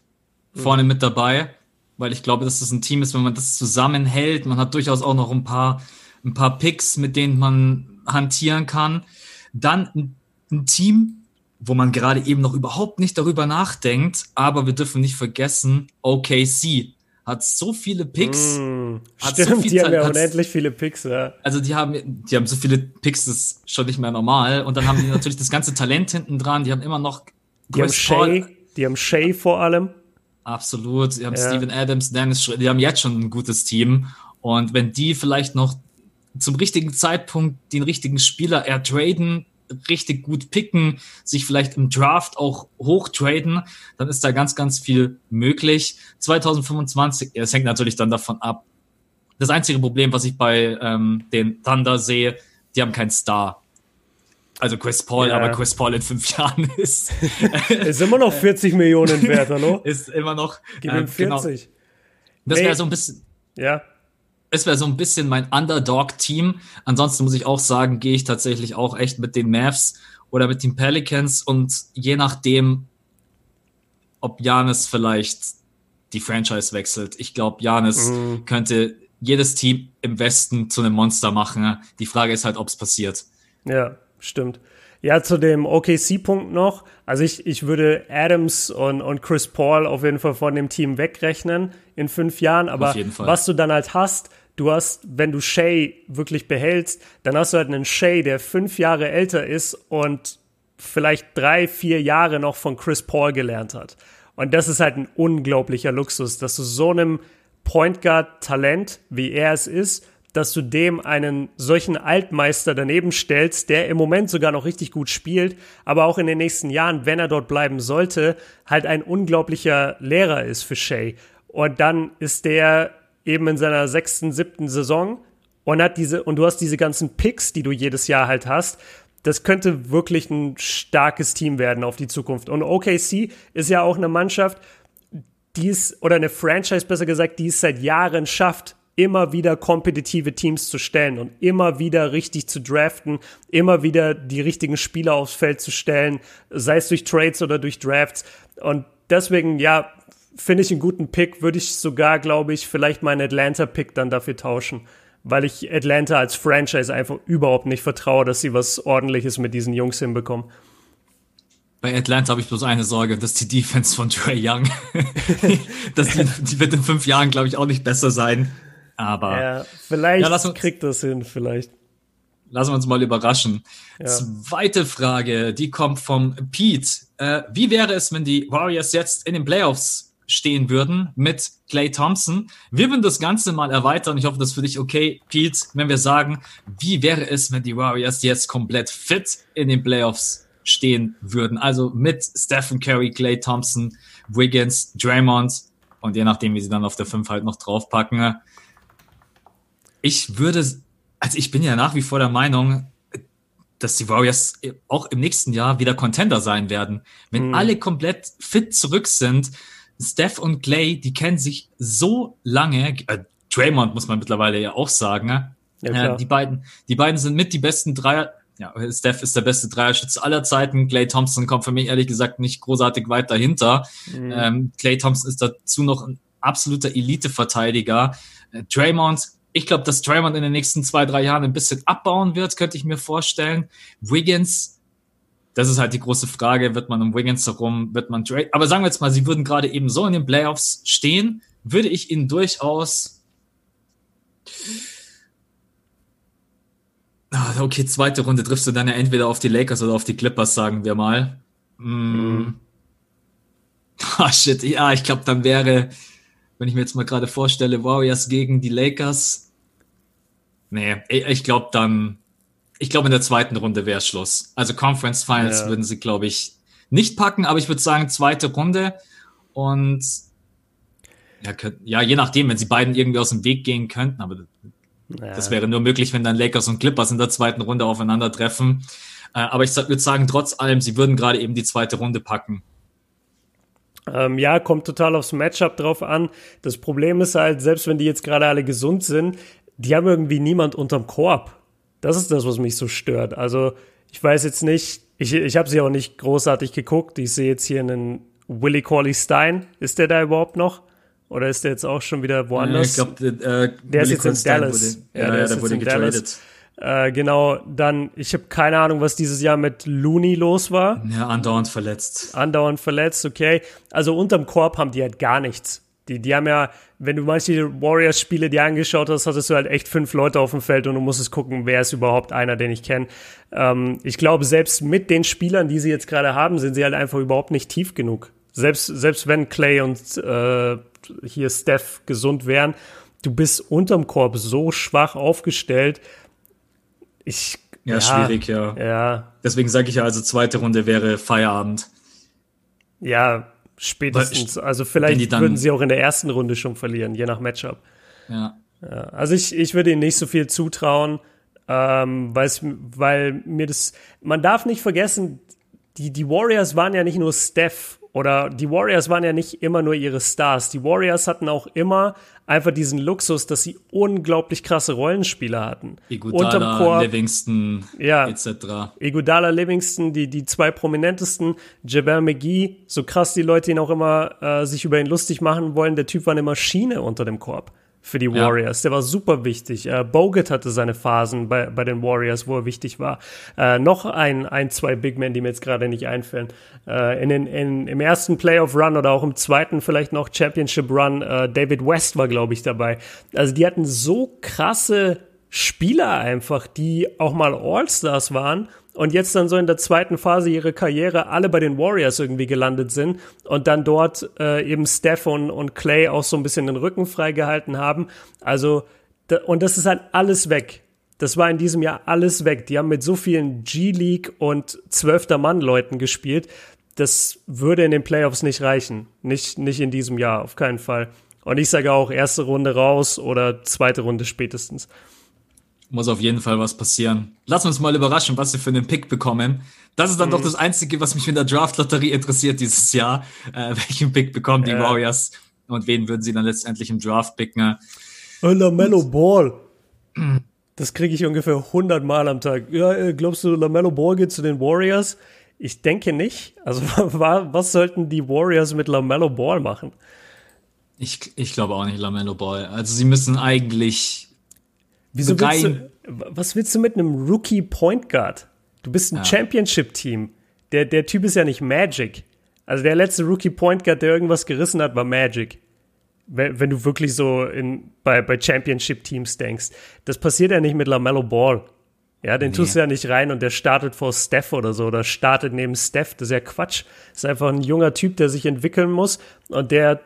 vorne mhm. mit dabei. Weil ich glaube, dass das ein Team ist, wenn man das zusammenhält. Man hat durchaus auch noch ein paar, ein paar Picks, mit denen man hantieren kann. Dann ein, ein Team, wo man gerade eben noch überhaupt nicht darüber nachdenkt, aber wir dürfen nicht vergessen, O K C hat so viele Picks. Mm, hat stimmt, so viel die Zeit, haben ja unendlich viele Picks. Ja. Also die haben, die haben so viele Picks, das ist schon nicht mehr normal. Und dann haben die natürlich das ganze Talent hinten dran. Die haben immer noch die haben Shea, die haben Shea vor allem. Absolut, die haben ja. Steven Adams, Dennis Schröder, die haben jetzt schon ein gutes Team und wenn die vielleicht noch zum richtigen Zeitpunkt den richtigen Spieler ertraden, richtig gut picken, sich vielleicht im Draft auch hochtraden, dann ist da ganz, ganz viel möglich. zwanzig fünfundzwanzig, es hängt natürlich dann davon ab. Das einzige Problem, was ich bei ähm, den Thunder sehe, die haben keinen Star. Also Chris Paul, ja. aber Chris Paul in fünf Jahren ist... ist immer noch vierzig Millionen wert, hallo? Ist immer noch... Gib ihm vierzig. Genau. Das wäre so ein bisschen... Ja. Das wäre so ein bisschen mein Underdog-Team. Ansonsten muss ich auch sagen, gehe ich tatsächlich auch echt mit den Mavs oder mit den Pelicans und je nachdem, ob Giannis vielleicht die Franchise wechselt. Ich glaube, Giannis mhm. könnte jedes Team im Westen zu einem Monster machen. Die Frage ist halt, ob es passiert. Ja. stimmt. Ja, zu dem O K C-Punkt noch. Also ich, ich würde Adams und, und Chris Paul auf jeden Fall von dem Team wegrechnen in fünf Jahren. Aber was du dann halt hast, du hast, wenn du Shai wirklich behältst, dann hast du halt einen Shai, der fünf Jahre älter ist und vielleicht drei, vier Jahre noch von Chris Paul gelernt hat. Und das ist halt ein unglaublicher Luxus, dass du so einem Point Guard-Talent, wie er es ist, dass du dem einen solchen Altmeister daneben stellst, der im Moment sogar noch richtig gut spielt, aber auch in den nächsten Jahren, wenn er dort bleiben sollte, halt ein unglaublicher Lehrer ist für Shai. Und dann ist der eben in seiner sechsten, siebten Saison und hat diese, und du hast diese ganzen Picks, die du jedes Jahr halt hast. Das könnte wirklich ein starkes Team werden auf die Zukunft. Und O K C ist ja auch eine Mannschaft, die es, oder eine Franchise besser gesagt, die es seit Jahren schafft, immer wieder kompetitive Teams zu stellen und immer wieder richtig zu draften, immer wieder die richtigen Spieler aufs Feld zu stellen, sei es durch Trades oder durch Drafts. Und deswegen, ja, finde ich einen guten Pick, würde ich sogar, glaube ich, vielleicht meinen Atlanta-Pick dann dafür tauschen, weil ich Atlanta als Franchise einfach überhaupt nicht vertraue, dass sie was Ordentliches mit diesen Jungs hinbekommen. Bei Atlanta habe ich bloß eine Sorge, dass die Defense von Trae Young, dass die, die wird in fünf Jahren, glaube ich, auch nicht besser sein. Aber ja, vielleicht ja, lass uns, kriegt das hin, vielleicht. Lassen wir uns mal überraschen. Ja. Zweite Frage, die kommt vom Pete. Äh, wie wäre es, wenn die Warriors jetzt in den Playoffs stehen würden mit Clay Thompson? Wir würden das Ganze mal erweitern. Ich hoffe, das ist für dich okay, Pete, wenn wir sagen, wie wäre es, wenn die Warriors jetzt komplett fit in den Playoffs stehen würden? Also mit Stephen Curry, Clay Thompson, Wiggins, Draymond und je nachdem, wie sie dann auf der fünf halt noch draufpacken. Ich würde, also ich bin ja nach wie vor der Meinung, dass die Warriors auch im nächsten Jahr wieder Contender sein werden. Wenn mhm. alle komplett fit zurück sind, Steph und Clay, die kennen sich so lange, äh, Draymond muss man mittlerweile ja auch sagen, ne? Ja, äh, die beiden, die beiden sind mit die besten Dreier, ja, Steph ist der beste Dreierschütze aller Zeiten, Clay Thompson kommt für mich ehrlich gesagt nicht großartig weit dahinter. Mhm. Ähm, Clay Thompson ist dazu noch ein absoluter Elite-Verteidiger. Äh, Draymond, ich glaube, dass Draymond in den nächsten zwei, drei Jahren ein bisschen abbauen wird, könnte ich mir vorstellen. Wiggins, das ist halt die große Frage, wird man um Wiggins herum, wird man Draymond, aber sagen wir jetzt mal, sie würden gerade eben so in den Playoffs stehen, würde ich ihnen durchaus, okay, zweite Runde triffst du dann ja entweder auf die Lakers oder auf die Clippers, sagen wir mal. Mm. Ah, shit, ja, ich glaube, dann wäre, wenn ich mir jetzt mal gerade vorstelle, Warriors gegen die Lakers. Nee, ich glaube dann, ich glaube in der zweiten Runde wäre Schluss. Also Conference Finals ja. würden sie, glaube ich, nicht packen, aber ich würde sagen zweite Runde und ja, könnt, ja, je nachdem, wenn sie beiden irgendwie aus dem Weg gehen könnten, aber ja. das wäre nur möglich, wenn dann Lakers und Clippers in der zweiten Runde aufeinandertreffen. Aber ich würde sagen, trotz allem, sie würden gerade eben die zweite Runde packen. Ähm, ja, kommt total aufs Matchup drauf an. Das Problem ist halt, selbst wenn die jetzt gerade alle gesund sind, die haben irgendwie niemand unterm Korb. Das ist das, was mich so stört. Also ich weiß jetzt nicht, ich, ich habe sie auch nicht großartig geguckt. Ich sehe jetzt hier einen Willie Cauley-Stein. Ist der da überhaupt noch? Oder ist der jetzt auch schon wieder woanders? Ja, ich glaube, äh, der ist jetzt in Dallas. Wurde, ja, ja, der, der wurde getradet. Äh, genau, dann, ich habe keine Ahnung, was dieses Jahr mit Looney los war. Ja, andauernd verletzt. Andauernd verletzt, okay. Also unterm Korb haben die halt gar nichts. Die, die haben ja, wenn du manche Warriors-Spiele dir angeschaut hast, hattest du halt echt fünf Leute auf dem Feld und du musstest gucken, wer ist überhaupt einer, den ich kenne. Ähm, ich glaube, selbst mit den Spielern, die sie jetzt gerade haben, sind sie halt einfach überhaupt nicht tief genug. Selbst, selbst wenn Clay und äh, hier Steph gesund wären, du bist unterm Korb so schwach aufgestellt. Ich, ja, ja, schwierig, ja. ja. Deswegen sage ich ja, also zweite Runde wäre Feierabend. Ja, spätestens. Also vielleicht die dann, würden sie auch in der ersten Runde schon verlieren, je nach Matchup. Ja. ja also ich, ich würde ihnen nicht so viel zutrauen, ähm, weil mir das, man darf nicht vergessen, die, die Warriors waren ja nicht nur Steph oder die Warriors waren ja nicht immer nur ihre Stars. Die Warriors hatten auch immer einfach diesen Luxus, dass sie unglaublich krasse Rollenspieler hatten. Iguodala, Korb, Livingston, ja, et cetera. Iguodala, Livingston, die, die zwei prominentesten. JaVale McGee, so krass die Leute ihn auch immer äh, sich über ihn lustig machen wollen. Der Typ war eine Maschine unter dem Korb. für die Warriors. Ja. Der war super wichtig. Äh, Bogut hatte seine Phasen bei, bei den Warriors, wo er wichtig war. Äh, noch ein, ein, zwei Big Men, die mir jetzt gerade nicht einfallen. Äh, in den, in, im ersten Playoff-Run oder auch im zweiten vielleicht noch Championship-Run, äh, David West war, glaube ich, dabei. Also die hatten so krasse Spieler einfach, die auch mal All-Stars waren und jetzt dann so in der zweiten Phase ihrer Karriere alle bei den Warriors irgendwie gelandet sind und dann dort äh, eben Steph und, und Clay auch so ein bisschen den Rücken freigehalten haben. Also, da, und das ist halt alles weg. Das war in diesem Jahr alles weg. Die haben mit so vielen G-League und zwölfter Mann-Leuten gespielt. Das würde in den Playoffs nicht reichen. Nicht, nicht in diesem Jahr, auf keinen Fall. Und ich sage auch, erste Runde raus oder zweite Runde spätestens. Muss auf jeden Fall was passieren. Lass uns mal überraschen, was wir für einen Pick bekommen. Das ist dann mhm. doch das Einzige, was mich in der Draft-Lotterie interessiert dieses Jahr. Äh, welchen Pick bekommen die äh. Warriors? Und wen würden sie dann letztendlich im Draft picken? LaMelo Ball. Das kriege ich ungefähr hundert Mal am Tag. Ja, glaubst du, LaMelo Ball geht zu den Warriors? Ich denke nicht. Also was sollten die Warriors mit LaMelo Ball machen? Ich, ich glaube auch nicht LaMelo Ball. Also sie müssen eigentlich... Wieso willst du, was willst du mit einem Rookie Point Guard? Du bist ein ja. Championship-Team. Der, der Typ ist ja nicht Magic. Also der letzte Rookie Point Guard, der irgendwas gerissen hat, war Magic. Wenn, wenn du wirklich so in, bei, bei Championship-Teams denkst. Das passiert ja nicht mit LaMelo Ball. Ja, den nee. tust du ja nicht rein und der startet vor Steph oder so oder startet neben Steph. Das ist ja Quatsch. Das ist einfach ein junger Typ, der sich entwickeln muss und der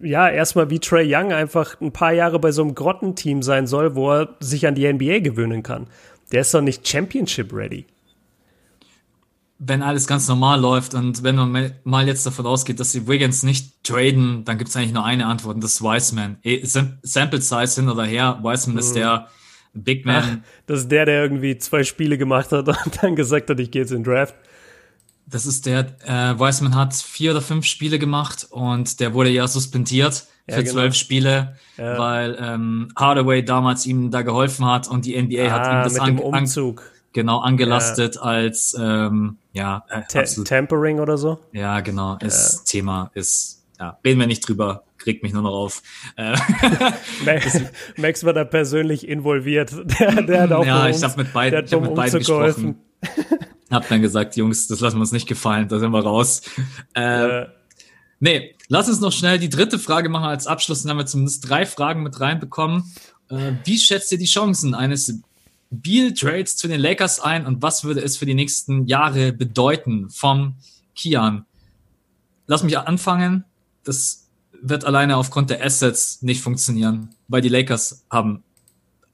ja, erstmal wie Trae Young einfach ein paar Jahre bei so einem Grottenteam sein soll, wo er sich an die N B A gewöhnen kann. Der ist doch nicht Championship-ready. Wenn alles ganz normal läuft und wenn man mal jetzt davon ausgeht, dass die Wiggins nicht traden, dann gibt es eigentlich nur eine Antwort, und das ist Wiseman. Sample Size hin oder her, Wiseman mhm. ist der Big Man. Ach, das ist der, der irgendwie zwei Spiele gemacht hat und dann gesagt hat, ich gehe jetzt in den Draft. Das ist der, äh, Wiseman hat vier oder fünf Spiele gemacht und der wurde ja suspendiert ja, für zwölf genau. Spiele, ja. weil ähm, Hardaway damals ihm da geholfen hat und die N B A ah, hat ihm das an, Umzug. An, genau angelastet ja. als ähm, ja äh, Te- Tempering oder so. Ja, genau. Das ja. Thema ist, ja, reden wir nicht drüber, regt mich nur noch auf. Äh, Max war da persönlich involviert. Der, der hat auch ja, ich habe mit beiden, der ich hab mit beiden gesprochen. Hab dann gesagt, Jungs, das lassen wir uns nicht gefallen, da sind wir raus. Äh, äh. Nee, lass uns noch schnell die dritte Frage machen als Abschluss, dann haben wir zumindest drei Fragen mit reinbekommen. Äh, wie schätzt ihr die Chancen eines Beal-Trades zu den Lakers ein und was würde es für die nächsten Jahre bedeuten vom Kian? Lass mich anfangen, das wird alleine aufgrund der Assets nicht funktionieren, weil die Lakers haben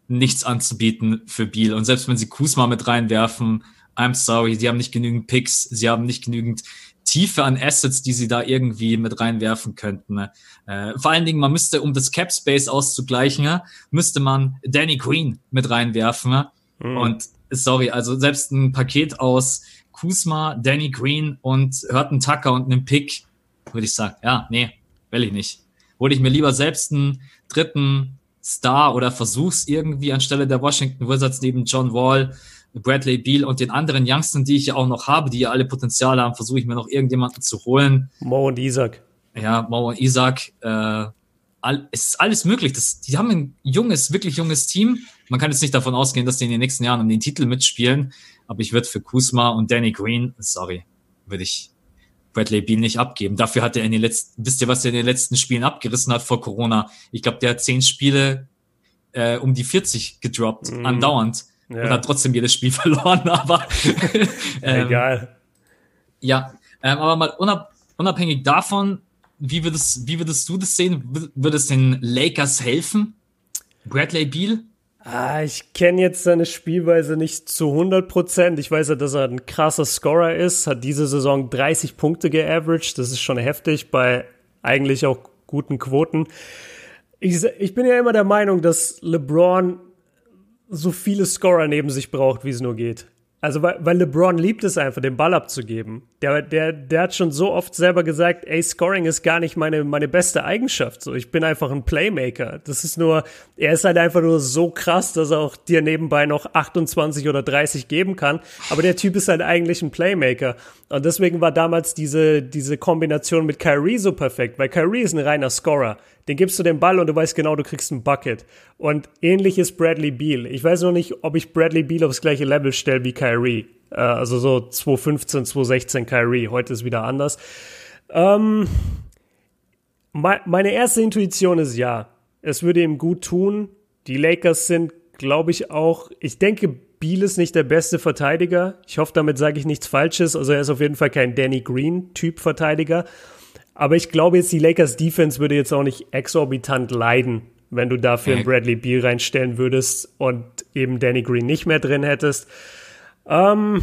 nichts anzubieten für Beal und selbst wenn sie Kuzma mit reinwerfen, I'm sorry, die haben nicht genügend Picks, sie haben nicht genügend Tiefe an Assets, die sie da irgendwie mit reinwerfen könnten. Äh, vor allen Dingen, man müsste, um das Cap Space auszugleichen, müsste man Danny Green mit reinwerfen. Mhm. Und sorry, also selbst ein Paket aus Kuzma, Danny Green und Hurton Tucker und einem Pick, würde ich sagen, ja, nee, will ich nicht. Hol ich mir lieber selbst einen dritten Star oder versuch's irgendwie anstelle der Washington Wizards neben John Wall, Bradley Beal und den anderen Youngstern, die ich ja auch noch habe, die ja alle Potenzial haben, versuche ich mir noch irgendjemanden zu holen. Mo und Isaac. Ja, Mo und Isaac. Äh, all, es ist alles möglich. Das, die haben ein junges, wirklich junges Team. Man kann jetzt nicht davon ausgehen, dass die in den nächsten Jahren um den Titel mitspielen. Aber ich würde für Kuzma und Danny Green, sorry, würde ich Bradley Beal nicht abgeben. Dafür hat er in den letzten, wisst ihr, was er in den letzten Spielen abgerissen hat vor Corona? Ich glaube, der hat zehn Spiele äh, um die vierzig gedroppt, mm. andauernd. Ja. Und hat trotzdem jedes Spiel verloren, aber ähm, egal. Ja, ähm, aber mal unab- unabhängig davon, wie würdest, wie würdest du das sehen? W- würde es den Lakers helfen? Bradley Beal? Ah, ich kenne jetzt seine Spielweise nicht zu hundert Prozent. Ich weiß ja, dass er ein krasser Scorer ist, hat diese Saison dreißig Punkte geaveraged. Das ist schon heftig bei eigentlich auch guten Quoten. Ich, ich bin ja immer der Meinung, dass LeBron so viele Scorer neben sich braucht, wie es nur geht. Also, weil, weil LeBron liebt es einfach, den Ball abzugeben. Der, der, der hat schon so oft selber gesagt, ey, Scoring ist gar nicht meine, meine beste Eigenschaft. So, ich bin einfach ein Playmaker. Das ist nur, er ist halt einfach nur so krass, dass er auch dir nebenbei noch achtundzwanzig oder dreißig geben kann. Aber der Typ ist halt eigentlich ein Playmaker. Und deswegen war damals diese, diese Kombination mit Kyrie so perfekt, weil Kyrie ist ein reiner Scorer. Den gibst du den Ball und du weißt genau, du kriegst einen Bucket. Und ähnlich ist Bradley Beal. Ich weiß noch nicht, ob ich Bradley Beal aufs gleiche Level stelle wie Kyrie. Also so zwanzig fünfzehn, zwanzig sechzehn Kyrie, heute ist wieder anders. Ähm, meine erste Intuition ist ja, es würde ihm gut tun. Die Lakers sind, glaube ich, auch, ich denke, Beal ist nicht der beste Verteidiger. Ich hoffe, damit sage ich nichts Falsches. Also er ist auf jeden Fall kein Danny Green-Typ Verteidiger. Aber ich glaube jetzt, die Lakers-Defense würde jetzt auch nicht exorbitant leiden, wenn du dafür einen Bradley Beal reinstellen würdest und eben Danny Green nicht mehr drin hättest. Ähm,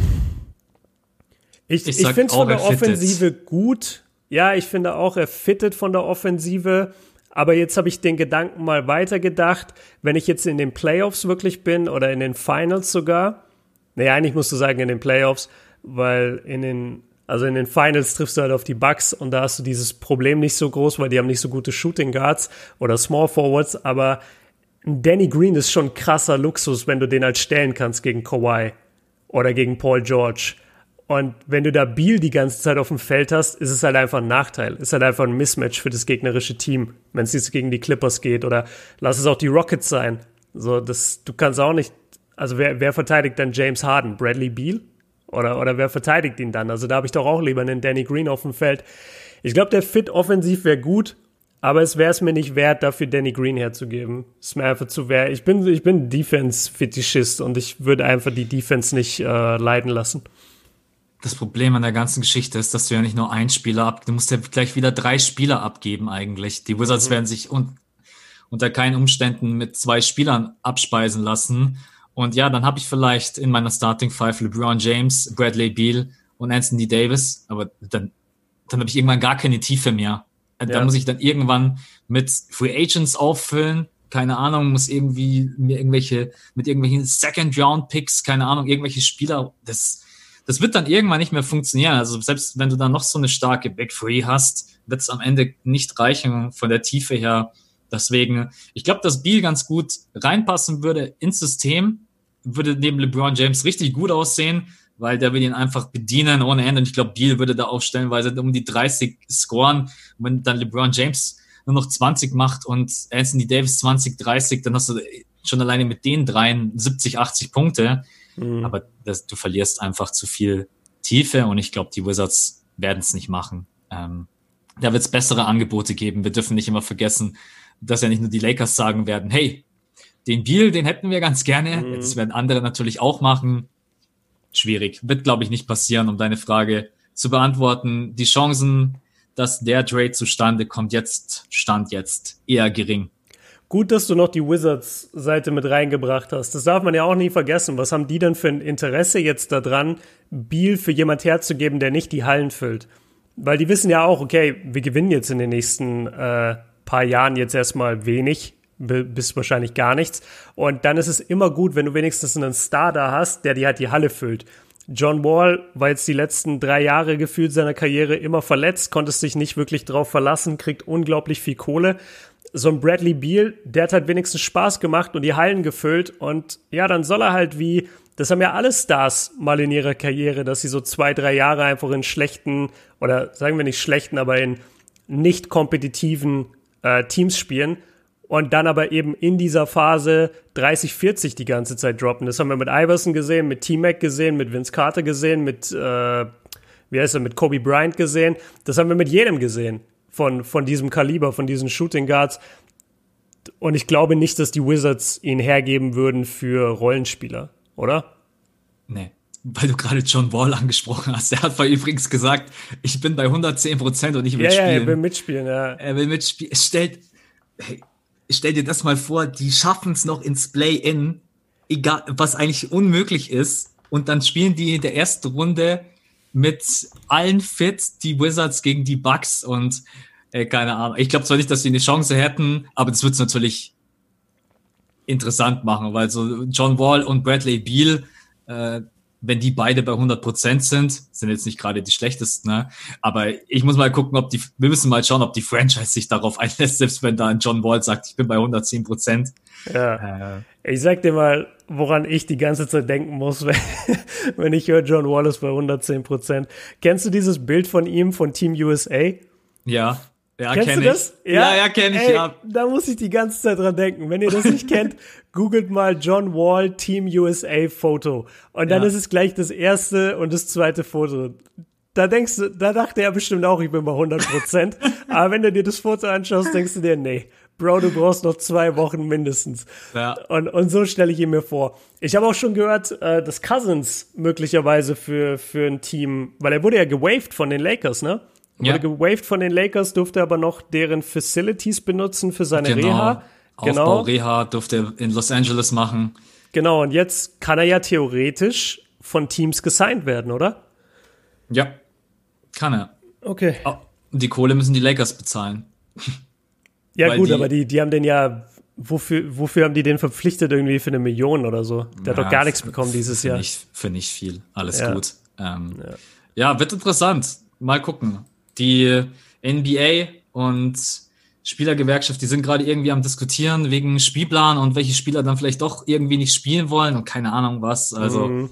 ich ich, ich finde es von der Offensive gut. Ja, ich finde auch, er fittet von der Offensive. Aber jetzt habe ich den Gedanken mal weitergedacht. Wenn ich jetzt in den Playoffs wirklich bin oder in den Finals sogar, naja, eigentlich musst du sagen in den Playoffs, weil in den, also in den Finals triffst du halt auf die Bucks und da hast du dieses Problem nicht so groß, weil die haben nicht so gute Shooting Guards oder Small Forwards, aber Danny Green ist schon krasser Luxus, wenn du den halt stellen kannst gegen Kawhi oder gegen Paul George. Und wenn du da Beal die ganze Zeit auf dem Feld hast, ist es halt einfach ein Nachteil. Ist halt einfach ein Mismatch für das gegnerische Team, wenn es jetzt gegen die Clippers geht. Oder lass es auch die Rockets sein. So, das, du kannst auch nicht, also wer, wer verteidigt dann James Harden? Bradley Beal? Oder, oder wer verteidigt ihn dann? Also da habe ich doch auch lieber einen Danny Green auf dem Feld. Ich glaube, der Fit offensiv wäre gut, aber es wäre es mir nicht wert, dafür Danny Green herzugeben. Es ist mir einfach zu wert. Ich bin, ich bin Defense-Fetischist und ich würde einfach die Defense nicht äh, leiden lassen. Das Problem an der ganzen Geschichte ist, dass du ja nicht nur einen Spieler ab, du musst ja gleich wieder drei Spieler abgeben eigentlich. Die Wizards mhm. werden sich un- unter keinen Umständen mit zwei Spielern abspeisen lassen. Und ja, dann habe ich vielleicht in meiner Starting Five LeBron James, Bradley Beal und Anthony Davis. Aber dann, dann habe ich irgendwann gar keine Tiefe mehr. Da ja. muss ich dann irgendwann mit Free Agents auffüllen. Keine Ahnung, muss irgendwie mir irgendwelche, mit irgendwelchen Second Round Picks, keine Ahnung, irgendwelche Spieler. Das Das wird dann irgendwann nicht mehr funktionieren. Also selbst wenn du dann noch so eine starke Big Three hast, wird es am Ende nicht reichen von der Tiefe her. Deswegen, ich glaube, dass Beal ganz gut reinpassen würde ins System, würde neben LeBron James richtig gut aussehen, weil der will ihn einfach bedienen ohne Ende. Und ich glaube, Beal würde da auch stellenweise um die dreißig scoren. Und wenn dann LeBron James nur noch zwanzig macht und Anthony Davis zwanzig, dreißig, dann hast du schon alleine mit den dreien siebzig, achtzig Punkte. Aber das, du verlierst einfach zu viel Tiefe und ich glaube, die Wizards werden es nicht machen. Ähm, da wird es bessere Angebote geben. Wir dürfen nicht immer vergessen, dass ja nicht nur die Lakers sagen werden, hey, den Beal, den hätten wir ganz gerne. Mhm. Jetzt werden andere natürlich auch machen. Schwierig. Wird, glaube ich, nicht passieren, um deine Frage zu beantworten. Die Chancen, dass der Trade zustande kommt, jetzt stand jetzt eher gering. Gut, dass du noch die Wizards-Seite mit reingebracht hast. Das darf man ja auch nie vergessen. Was haben die denn für ein Interesse jetzt daran, Beal für jemand herzugeben, der nicht die Hallen füllt? Weil die wissen ja auch, okay, wir gewinnen jetzt in den nächsten äh, paar Jahren jetzt erstmal wenig, bis wahrscheinlich gar nichts. Und dann ist es immer gut, wenn du wenigstens einen Star da hast, der dir halt die Halle füllt. John Wall war jetzt die letzten drei Jahre gefühlt seiner Karriere immer verletzt, konntest dich nicht wirklich drauf verlassen, kriegt unglaublich viel Kohle. So ein Bradley Beal, der hat halt wenigstens Spaß gemacht und die Hallen gefüllt und ja, dann soll er halt wie, das haben ja alle Stars mal in ihrer Karriere, dass sie so zwei, drei Jahre einfach in schlechten oder sagen wir nicht schlechten, aber in nicht kompetitiven äh, Teams spielen und dann aber eben in dieser Phase dreißig, vierzig die ganze Zeit droppen. Das haben wir mit Iverson gesehen, mit T-Mac gesehen, mit Vince Carter gesehen, mit, äh, wie heißt er, mit Kobe Bryant gesehen. Das haben wir mit jedem gesehen. Von, von diesem Kaliber, von diesen Shooting Guards. Und ich glaube nicht, dass die Wizards ihn hergeben würden für Rollenspieler, oder? Nee, weil du gerade John Wall angesprochen hast. Er hat mal übrigens gesagt, ich bin bei hundertzehn Prozent und ich will ja, spielen. Ja, er will mitspielen, ja. Er will mitspielen. Stellt, hey, stell dir das mal vor, die schaffen es noch ins Play-In, egal was eigentlich unmöglich ist. Und dann spielen die in der ersten Runde mit allen fit die Wizards gegen die Bucks und äh, keine Ahnung. Ich glaube zwar nicht, dass sie eine Chance hätten, aber das wird es natürlich interessant machen, weil so John Wall und Bradley Beal, äh, wenn die beide bei hundert Prozent sind, sind jetzt nicht gerade die schlechtesten, ne? Aber ich muss mal gucken, ob die, wir müssen mal schauen, ob die Franchise sich darauf einlässt, selbst wenn da ein John Wall sagt, ich bin bei hundertzehn Prozent. Ja. Äh, ich sag dir mal, woran ich die ganze Zeit denken muss, wenn, wenn ich höre, John Wall ist bei hundertzehn Prozent. Kennst du dieses Bild von ihm, von Team U S A? Ja. Ja, kennst kenn du das? Ich. Ja, ja, kenn ich, ey, ja. Da muss ich die ganze Zeit dran denken. Wenn ihr das nicht kennt, googelt mal John Wall Team U S A Foto. Und dann ja. ist es gleich das erste und das zweite Foto. Da denkst du, da dachte er bestimmt auch, ich bin bei hundert Prozent. Aber wenn du dir das Foto anschaust, denkst du dir, nee, Bro, du brauchst noch zwei Wochen mindestens. Ja. Und, und so stelle ich ihn mir vor. Ich habe auch schon gehört, äh, dass Cousins möglicherweise für, für ein Team, weil er wurde ja gewaved von den Lakers, ne? Wurde ja. gewaved von den Lakers, durfte aber noch deren Facilities benutzen für seine genau. Reha. Genau. Aufbau Reha durfte er in Los Angeles machen. Genau, und jetzt kann er ja theoretisch von Teams gesigned werden, oder? Ja, kann er. Okay. Oh, die Kohle müssen die Lakers bezahlen. Ja gut, die, aber die, die haben den ja, wofür, wofür haben die den verpflichtet irgendwie für eine Million oder so? Der ja, hat doch gar nichts bekommen dieses für Jahr. Nicht, für nicht viel, alles ja. gut. Ähm, ja. ja, wird interessant. Mal gucken. Die N B A und Spielergewerkschaft, die sind gerade irgendwie am Diskutieren wegen Spielplan und welche Spieler dann vielleicht doch irgendwie nicht spielen wollen und keine Ahnung was. Also mhm.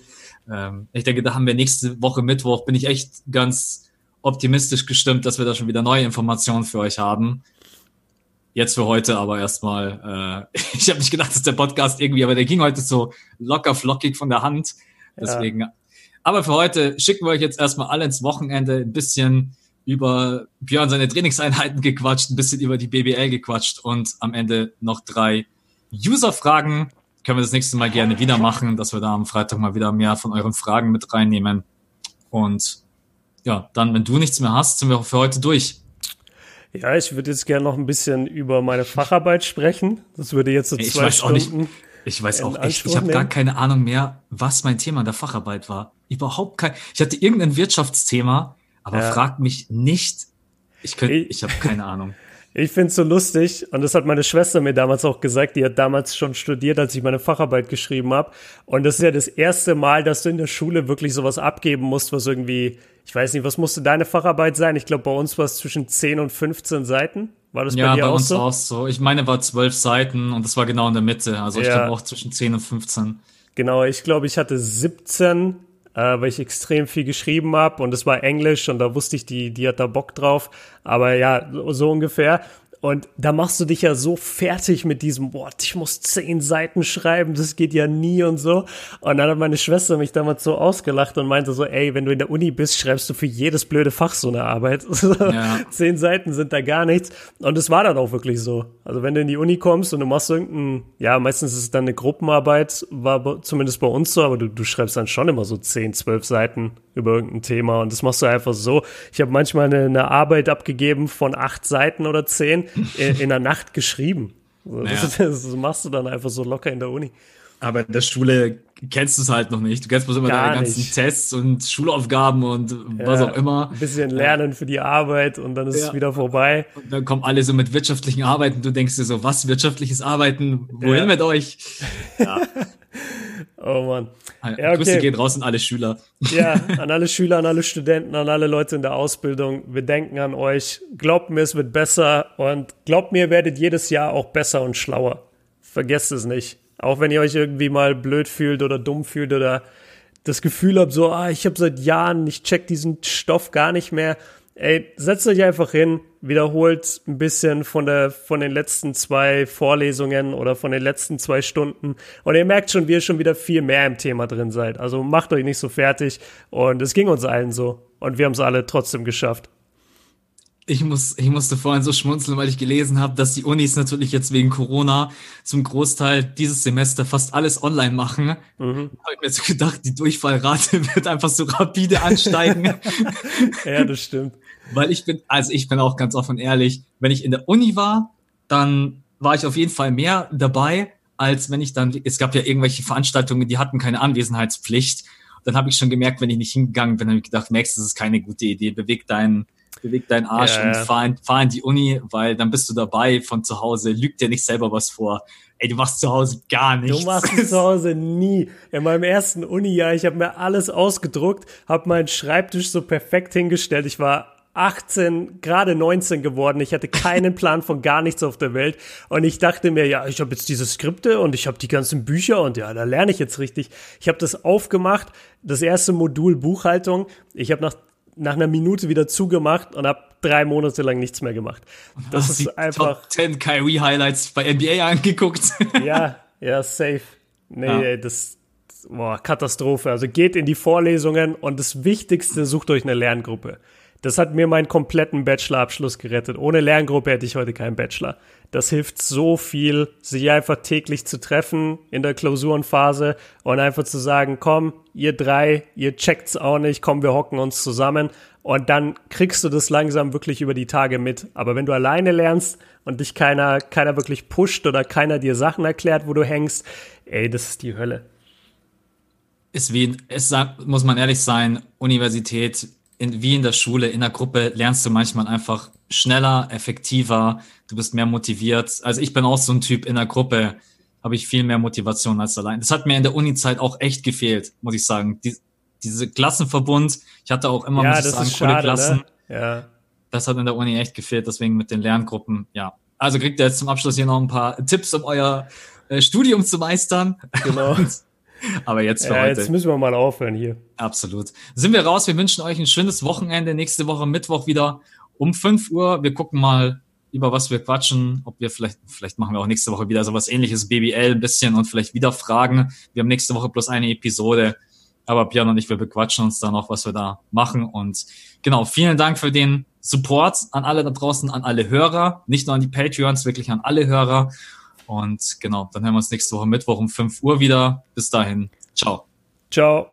ähm, ich denke, da haben wir nächste Woche Mittwoch, bin ich echt ganz optimistisch gestimmt, dass wir da schon wieder neue Informationen für euch haben. Jetzt für heute aber erstmal, äh, ich habe nicht gedacht, dass der Podcast irgendwie, aber der ging heute so locker flockig von der Hand. Deswegen. Ja. Aber für heute schicken wir euch jetzt erstmal alle ins Wochenende, ein bisschen über Björn seine Trainingseinheiten gequatscht, ein bisschen über die B B L gequatscht und am Ende noch drei User-Fragen. Können wir das nächste Mal gerne wieder machen, dass wir da am Freitag mal wieder mehr von euren Fragen mit reinnehmen. Und ja, dann, wenn du nichts mehr hast, sind wir für heute durch. Ja, ich würde jetzt gerne noch ein bisschen über meine Facharbeit sprechen. Das würde jetzt so ich zwei weiß Stunden auch nicht. Ich weiß auch echt, ich habe gar keine Ahnung mehr, was mein Thema in der Facharbeit war. Überhaupt kein, ich hatte irgendein Wirtschaftsthema, aber ja. fragt mich nicht, ich könnte, ich, ich habe keine Ahnung. Ich finde es so lustig und das hat meine Schwester mir damals auch gesagt, die hat damals schon studiert, als ich meine Facharbeit geschrieben habe und das ist ja das erste Mal, dass du in der Schule wirklich sowas abgeben musst, was irgendwie, ich weiß nicht, was musste deine Facharbeit sein? Ich glaube, bei uns war es zwischen zehn und fünfzehn Seiten. War das ja, bei dir bei auch so? Ja, bei uns auch so. Ich meine, war zwölf Seiten und das war genau in der Mitte, also ja. ich glaube auch zwischen zehn und fünfzehn. Genau, ich glaube, ich hatte siebzehn, äh, weil ich extrem viel geschrieben habe und es war Englisch und da wusste ich, die, die hat da Bock drauf, aber ja, so ungefähr. Und da machst du dich ja so fertig mit diesem, boah, ich muss zehn Seiten schreiben, das geht ja nie und so. Und dann hat meine Schwester mich damals so ausgelacht und meinte so, ey, wenn du in der Uni bist, schreibst du für jedes blöde Fach so eine Arbeit. Ja. Zehn Seiten sind da gar nichts. Und es war dann auch wirklich so. Also wenn du in die Uni kommst und du machst irgendein, ja, meistens ist es dann eine Gruppenarbeit, war zumindest bei uns so, aber du, du schreibst dann schon immer so zehn, zwölf Seiten über irgendein Thema und das machst du einfach so. Ich habe manchmal eine, eine Arbeit abgegeben von acht Seiten oder zehn in, in der Nacht geschrieben. So, naja. das, das machst du dann einfach so locker in der Uni. Aber in der Schule kennst du es halt noch nicht. Du kennst bloß immer Gar deine ganzen nicht. Tests und Schulaufgaben und ja, was auch immer. Ein bisschen lernen für die Arbeit und dann ist ja. es wieder vorbei. Und dann kommen alle so mit wirtschaftlichen Arbeiten. Du denkst dir so, was, wirtschaftliches Arbeiten? Wohin ja. mit euch? Ja. Oh Mann. Ja, okay. Grüße gehen raus an alle Schüler. Ja, an alle Schüler, an alle Studenten, an alle Leute in der Ausbildung. Wir denken an euch. Glaubt mir, es wird besser. Und glaubt mir, ihr werdet jedes Jahr auch besser und schlauer. Vergesst es nicht. Auch wenn ihr euch irgendwie mal blöd fühlt oder dumm fühlt oder das Gefühl habt, so, ah, ich habe seit Jahren, ich check diesen Stoff gar nicht mehr. Ey, setzt euch einfach hin, wiederholt ein bisschen von der, von den letzten zwei Vorlesungen oder von den letzten zwei Stunden und ihr merkt schon, wie ihr schon wieder viel mehr im Thema drin seid. Also macht euch nicht so fertig und es ging uns allen so und wir haben es alle trotzdem geschafft. Ich muss, ich musste vorhin so schmunzeln, weil ich gelesen habe, dass die Unis natürlich jetzt wegen Corona zum Großteil dieses Semester fast alles online machen. Mhm. Da habe ich mir so gedacht, die Durchfallrate wird einfach so rapide ansteigen. Ja, das stimmt. Weil ich bin, also ich bin auch ganz offen ehrlich, wenn ich in der Uni war, dann war ich auf jeden Fall mehr dabei, als wenn ich dann, es gab ja irgendwelche Veranstaltungen, die hatten keine Anwesenheitspflicht. Dann habe ich schon gemerkt, wenn ich nicht hingegangen bin, habe ich gedacht, Max, das ist keine gute Idee, beweg deinen beweg deinen Arsch ja, und fahr in, fahr in die Uni, weil dann bist du dabei von zu Hause, lüg dir nicht selber was vor. Ey, du machst zu Hause gar nichts. Du machst zu Hause nie. In meinem ersten Uni-Jahr, ich habe mir alles ausgedruckt, habe meinen Schreibtisch so perfekt hingestellt. Ich war achtzehn, gerade neunzehn geworden. Ich hatte keinen Plan von gar nichts auf der Welt. Und ich dachte mir, ja, ich habe jetzt diese Skripte und ich habe die ganzen Bücher und ja, da lerne ich jetzt richtig. Ich habe das aufgemacht, das erste Modul Buchhaltung. Ich habe nach nach einer Minute wieder zugemacht und habe drei Monate lang nichts mehr gemacht. Das ist einfach... Top zehn Kyrie Highlights bei N B A angeguckt. Ja, ja, safe. Nee, ja. Ey, das... Boah, Katastrophe. Also geht in die Vorlesungen und das Wichtigste, sucht euch eine Lerngruppe. Das hat mir meinen kompletten Bachelorabschluss gerettet. Ohne Lerngruppe hätte ich heute keinen Bachelor. Das hilft so viel, sich einfach täglich zu treffen in der Klausurenphase und einfach zu sagen, komm, ihr drei, ihr checkt's auch nicht, komm, wir hocken uns zusammen. Und dann kriegst du das langsam wirklich über die Tage mit. Aber wenn du alleine lernst und dich keiner, keiner wirklich pusht oder keiner dir Sachen erklärt, wo du hängst, ey, das ist die Hölle. Ist wie, ist, muss man ehrlich sein, Universität, In, wie in der Schule, in der Gruppe lernst du manchmal einfach schneller, effektiver, du bist mehr motiviert. Also ich bin auch so ein Typ, in der Gruppe habe ich viel mehr Motivation als allein. Das hat mir in der Uni-Zeit auch echt gefehlt, muss ich sagen. Die, diese Klassenverbund, ich hatte auch immer, ja, muss ich sagen, coole schade, Klassen. Ne? Ja. Das hat in der Uni echt gefehlt, deswegen mit den Lerngruppen, ja. Also kriegt ihr jetzt zum Abschluss hier noch ein paar Tipps, um euer äh, Studium zu meistern. Genau. Aber jetzt für ja, heute. Jetzt müssen wir mal aufhören hier. Absolut. Sind wir raus. Wir wünschen euch ein schönes Wochenende. Nächste Woche Mittwoch wieder um fünf Uhr. Wir gucken mal, über was wir quatschen. Ob wir vielleicht, vielleicht machen wir auch nächste Woche wieder sowas ähnliches, B B L ein bisschen und vielleicht wieder Fragen. Wir haben nächste Woche bloß eine Episode. Aber Björn und ich, wir bequatschen uns dann noch, was wir da machen. Und genau, vielen Dank für den Support an alle da draußen, an alle Hörer. Nicht nur an die Patreons, wirklich an alle Hörer. Und genau, dann hören wir uns nächste Woche Mittwoch um fünf Uhr wieder. Bis dahin. Ciao. Ciao.